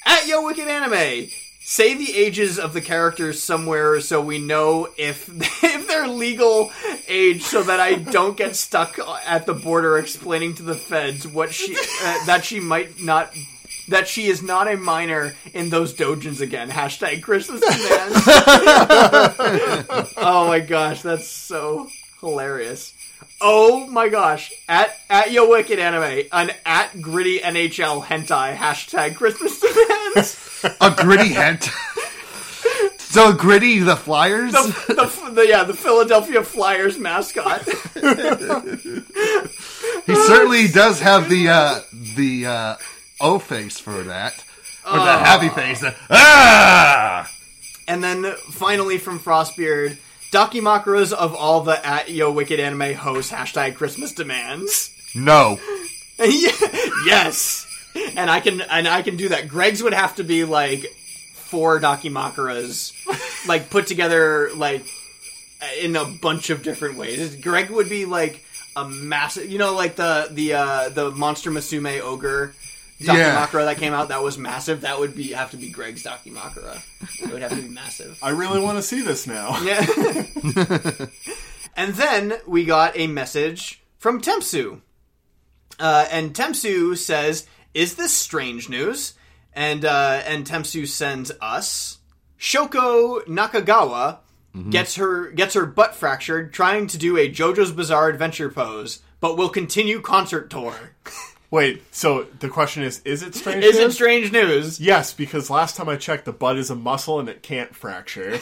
At Yo Wicked Anime. Say the ages of the characters somewhere so we know if, if they're legal age so that I don't get stuck at the border explaining to the feds what she uh, that she might not... That she is not a minor in those doujins again. Hashtag Christmas demands. Oh my gosh, that's so hilarious. Oh my gosh. At, at Yo Wicked Anime, an at Gritty N H L hentai. Hashtag Christmas demands. A gritty hint. So Gritty the Flyers? The, the, the, yeah, the Philadelphia Flyers mascot. He certainly does have the uh, the uh, O face for that. Or uh, the happy face. The, ah! And then finally from Frostbeard, documakras of all the at Yo Wicked Anime hosts, hashtag Christmas demands. No. Yes. And I can and I can do that. Greg's would have to be like four documacaras, like put together like in a bunch of different ways. Greg would be like a massive, you know, like the the uh, the Monster Musume Ogre documacara yeah. that came out. That was massive. That would be have to be Greg's documacara. It would have to be massive. I really want to see this now. Yeah. And then we got a message from Tempsu, uh, and Tempsu says. Is this strange news? And uh, and Tempsu sends us Shoko Nakagawa mm-hmm. gets her gets her butt fractured trying to do a JoJo's Bizarre Adventure pose, but will continue concert tour. Wait, so the question is: Is it strange? Is news? It strange news? Yes, because last time I checked, the butt is a muscle and it can't fracture.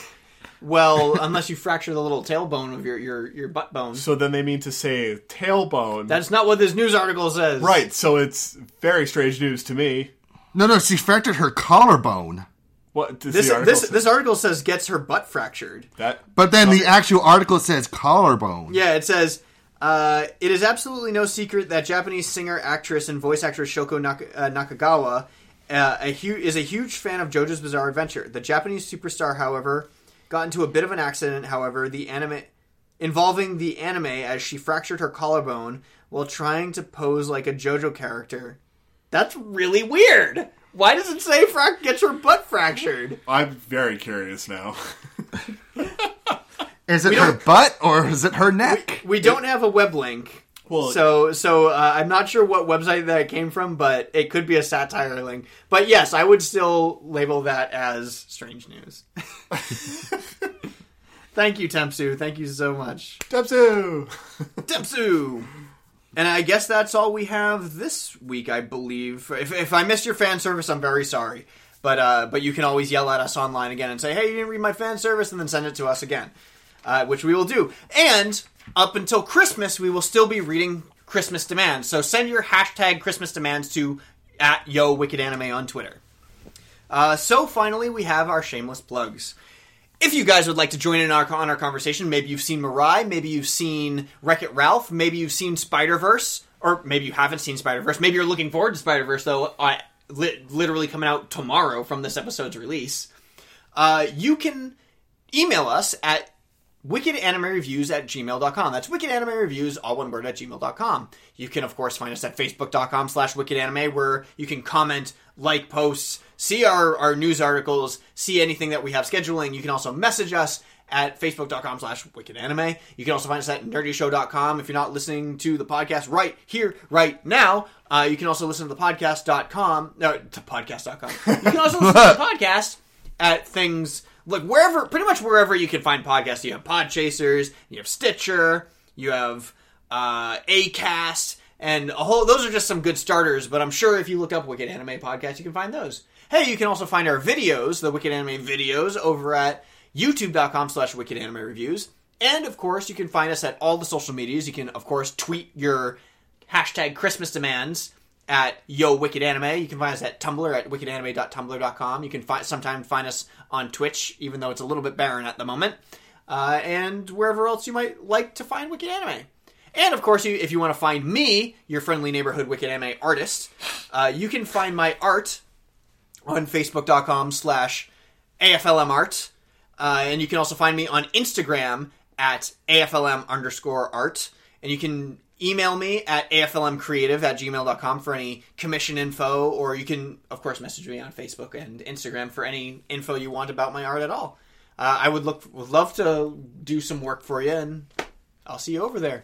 Well, unless you fracture the little tailbone of your, your, your butt bone. So then they mean to say tailbone. That's not what this news article says. Right, so it's very strange news to me. No, no, she fractured her collarbone. What does this, the article this, say? This article says gets her butt fractured. That, but then okay. the actual article says collarbone. Yeah, it says, uh, it is absolutely no secret that Japanese singer, actress, and voice actress Shoko Nak- uh, Nakagawa uh, a hu- is a huge fan of JoJo's Bizarre Adventure. The Japanese superstar, however... Got into a bit of an accident, however, the anime involving the anime as she fractured her collarbone while trying to pose like a JoJo character. That's really weird. Why does it say Frack gets her butt fractured? I'm very curious now. Is it her butt or is it her neck? We, we don't have a web link. Well, so so uh, I'm not sure what website that it came from, but it could be a satire link. But yes, I would still label that as strange news. Thank you, Tempsu. Thank you so much. Tempsu! Tempsu! And I guess that's all we have this week, I believe. If, if I missed your fan service, I'm very sorry. But uh, but you can always yell at us online again and say, hey, you didn't read my fan service, and then send it to us again, uh, which we will do. And up until Christmas, we will still be reading Christmas demands. So send your hashtag Christmas demands to at YoWickedAnime on Twitter. Uh, so finally, we have our shameless plugs. If you guys would like to join in our, on our conversation, maybe you've seen Mirai, maybe you've seen Wreck-It Ralph, maybe you've seen Spider-Verse, or maybe you haven't seen Spider-Verse. Maybe you're looking forward to Spider-Verse, though, uh, li- literally coming out tomorrow from this episode's release. Uh, you can email us at wickedanimereviews at gmail dot com. That's wickedanimereviews, all one word, at gmail dot com. You can, of course, find us at facebook dot com slash wickedanime, where you can comment, like posts, see our, our news articles, see anything that we have scheduling. You can also message us at facebook dot com slash wickedanime. You can also find us at nerdy show dot com if you're not listening to the podcast right here, right now. Uh, you can also listen to the podcast dot com. No, to podcast dot com. You can also listen to the podcast at things, like wherever, pretty much wherever you can find podcasts. You have Podchasers, you have Stitcher, you have uh, Acast, and a whole, those are just some good starters, but I'm sure if you look up Wicked Anime Podcast, you can find those. Hey, you can also find our videos, the Wicked Anime videos, over at youtube dot com slash wicked anime reviews. And, of course, you can find us at all the social medias. You can, of course, tweet your hashtag Christmas demands at YoWickedAnime. You can find us at Tumblr at wickedanime dot tumblr dot com. You can find, sometimes find us on Twitch, even though it's a little bit barren at the moment. Uh, and wherever else you might like to find Wicked Anime. And, of course, you, if you want to find me, your friendly neighborhood Wicked Anime artist, uh, you can find my art on facebook dot com slash A F L M art. Uh, and you can also find me on Instagram at A F L M underscore art. And you can email me at A F L M creative at gmail dot com for any commission info. Or you can, of course, message me on Facebook and Instagram for any info you want about my art at all. Uh, I would look would love to do some work for you, and I'll see you over there.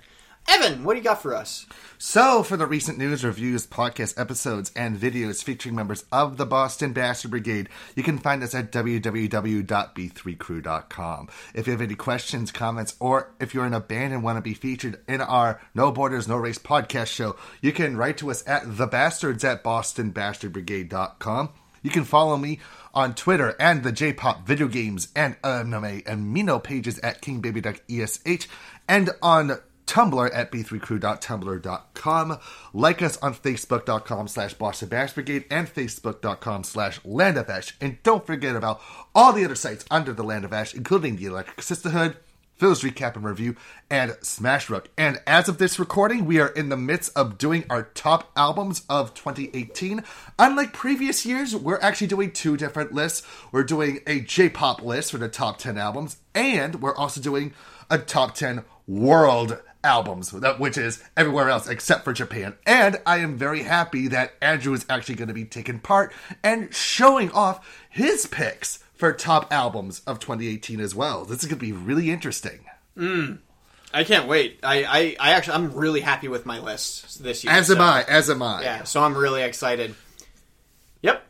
Evan, what do you got for us? So, for the recent news, reviews, podcast episodes, and videos featuring members of the Boston Bash Brigade, you can find us at w w w dot b three crew dot com. If you have any questions, comments, or if you're in a band and want to be featured in our No Borders, No Race podcast show, you can write to us at the bastards at boston bastard brigade dot com. You can follow me on Twitter and the J-Pop video games and anime and Mino pages at king baby duck e s h and on Tumblr at b three crew dot tumblr dot com. Like us on facebook dot com slash Boston Bash Brigade and facebook dot com slash Land of Ash. And don't forget about all the other sites under the Land of Ash, including the Electric Sisterhood, Phil's Recap and Review, and Smash Rook. And as of this recording, we are in the midst of doing our top albums of twenty eighteen. Unlike previous years, we're actually doing two different lists. We're doing a J-pop list for the top ten albums, and we're also doing a top ten world albums, which is everywhere else except for Japan. And I am very happy that Andrew is actually going to be taking part and showing off his picks for top albums of twenty eighteen as well. This is going to be really interesting. Mm. I can't wait. I, I, I actually, I'm really happy with my list this year. As so. am I, as am I. Yeah, so I'm really excited. Yep.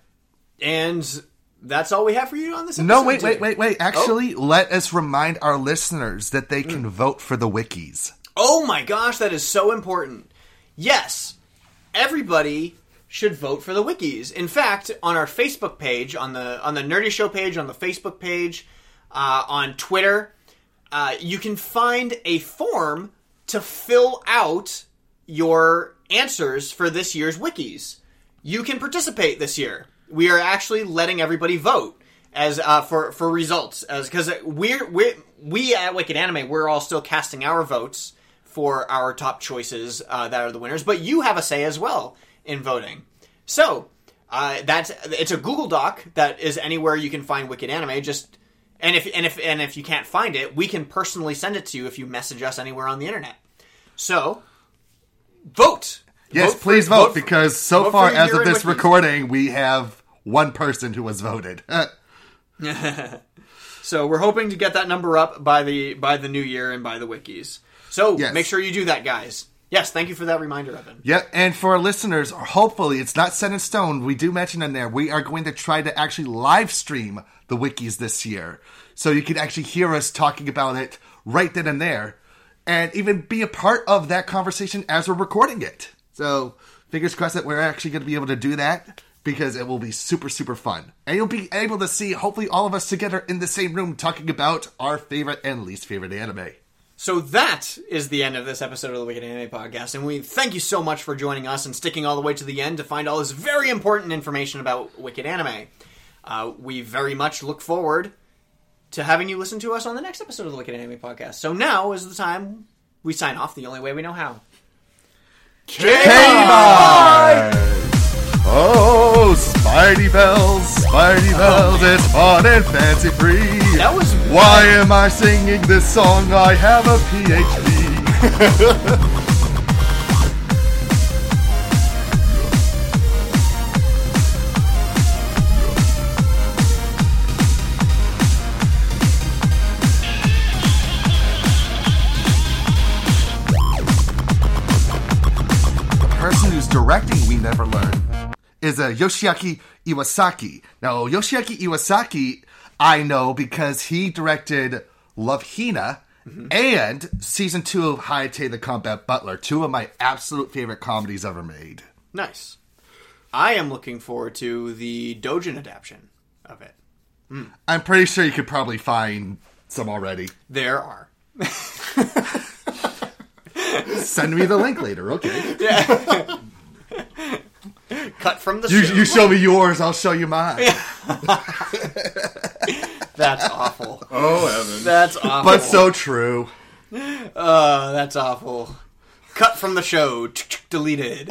And that's all we have for you on this episode. No, wait, wait, wait, wait. Actually, oh. let us remind our listeners that they can mm. vote for the wikis. Oh my gosh, that is so important. Yes, everybody should vote for the wikis. In fact, on our Facebook page, on the on the Nerdy Show page, on the Facebook page, uh, on Twitter, uh, you can find a form to fill out your answers for this year's wikis. You can participate this year. We are actually letting everybody vote as uh, for for results, as because we're we we at Wicked Anime, we're all still casting our votes for our top choices uh, that are the winners. But you have a say as well in voting. So uh, that's it's a Google Doc that is anywhere you can find Wicked Anime. Just and if and if and if you can't find it, we can personally send it to you if you message us anywhere on the internet. So vote. Yes, vote please for, vote, vote for, because so vote far as of this recording, you... we have one person who has voted. So we're hoping to get that number up by the by the new year and by the wikis. So yes. Make sure you do that, guys. Yes, thank you for that reminder, Evan. Yep, and for our listeners, hopefully, it's not set in stone. We do mention in there, we are going to try to actually live stream the wikis this year. So you can actually hear us talking about it right then and there. And even be a part of that conversation as we're recording it. So, fingers crossed that we're actually going to be able to do that. Because it will be super, super fun. And you'll be able to see, hopefully, all of us together in the same room talking about our favorite and least favorite anime. So that is the end of this episode of the Wicked Anime Podcast, and we thank you so much for joining us and sticking all the way to the end to find all this very important information about Wicked Anime. Uh, we very much look forward to having you listen to us on the next episode of the Wicked Anime Podcast. So now is the time we sign off the only way we know how. K-Bye! Oh, Spidey Bells, Spidey Bells, oh, it's fun and fancy free. That was weird. Why am I singing this song? I have a P H D. The person who's directing We Never Learn is uh, Yoshiaki Iwasaki. Now, Yoshiaki Iwasaki, I know because he directed Love Hina mm-hmm. and Season two of Hayate the Combat Butler, two of my absolute favorite comedies ever made. Nice. I am looking forward to the doujin adaptation of it. Mm. I'm pretty sure you could probably find some already. There are. Send me the link later, okay. Yeah. Cut from the show. You, you show me yours, I'll show you mine. Yeah. That's awful. Oh, Evan. That's awful. But so true. Oh, that's awful. Cut from the show. Deleted.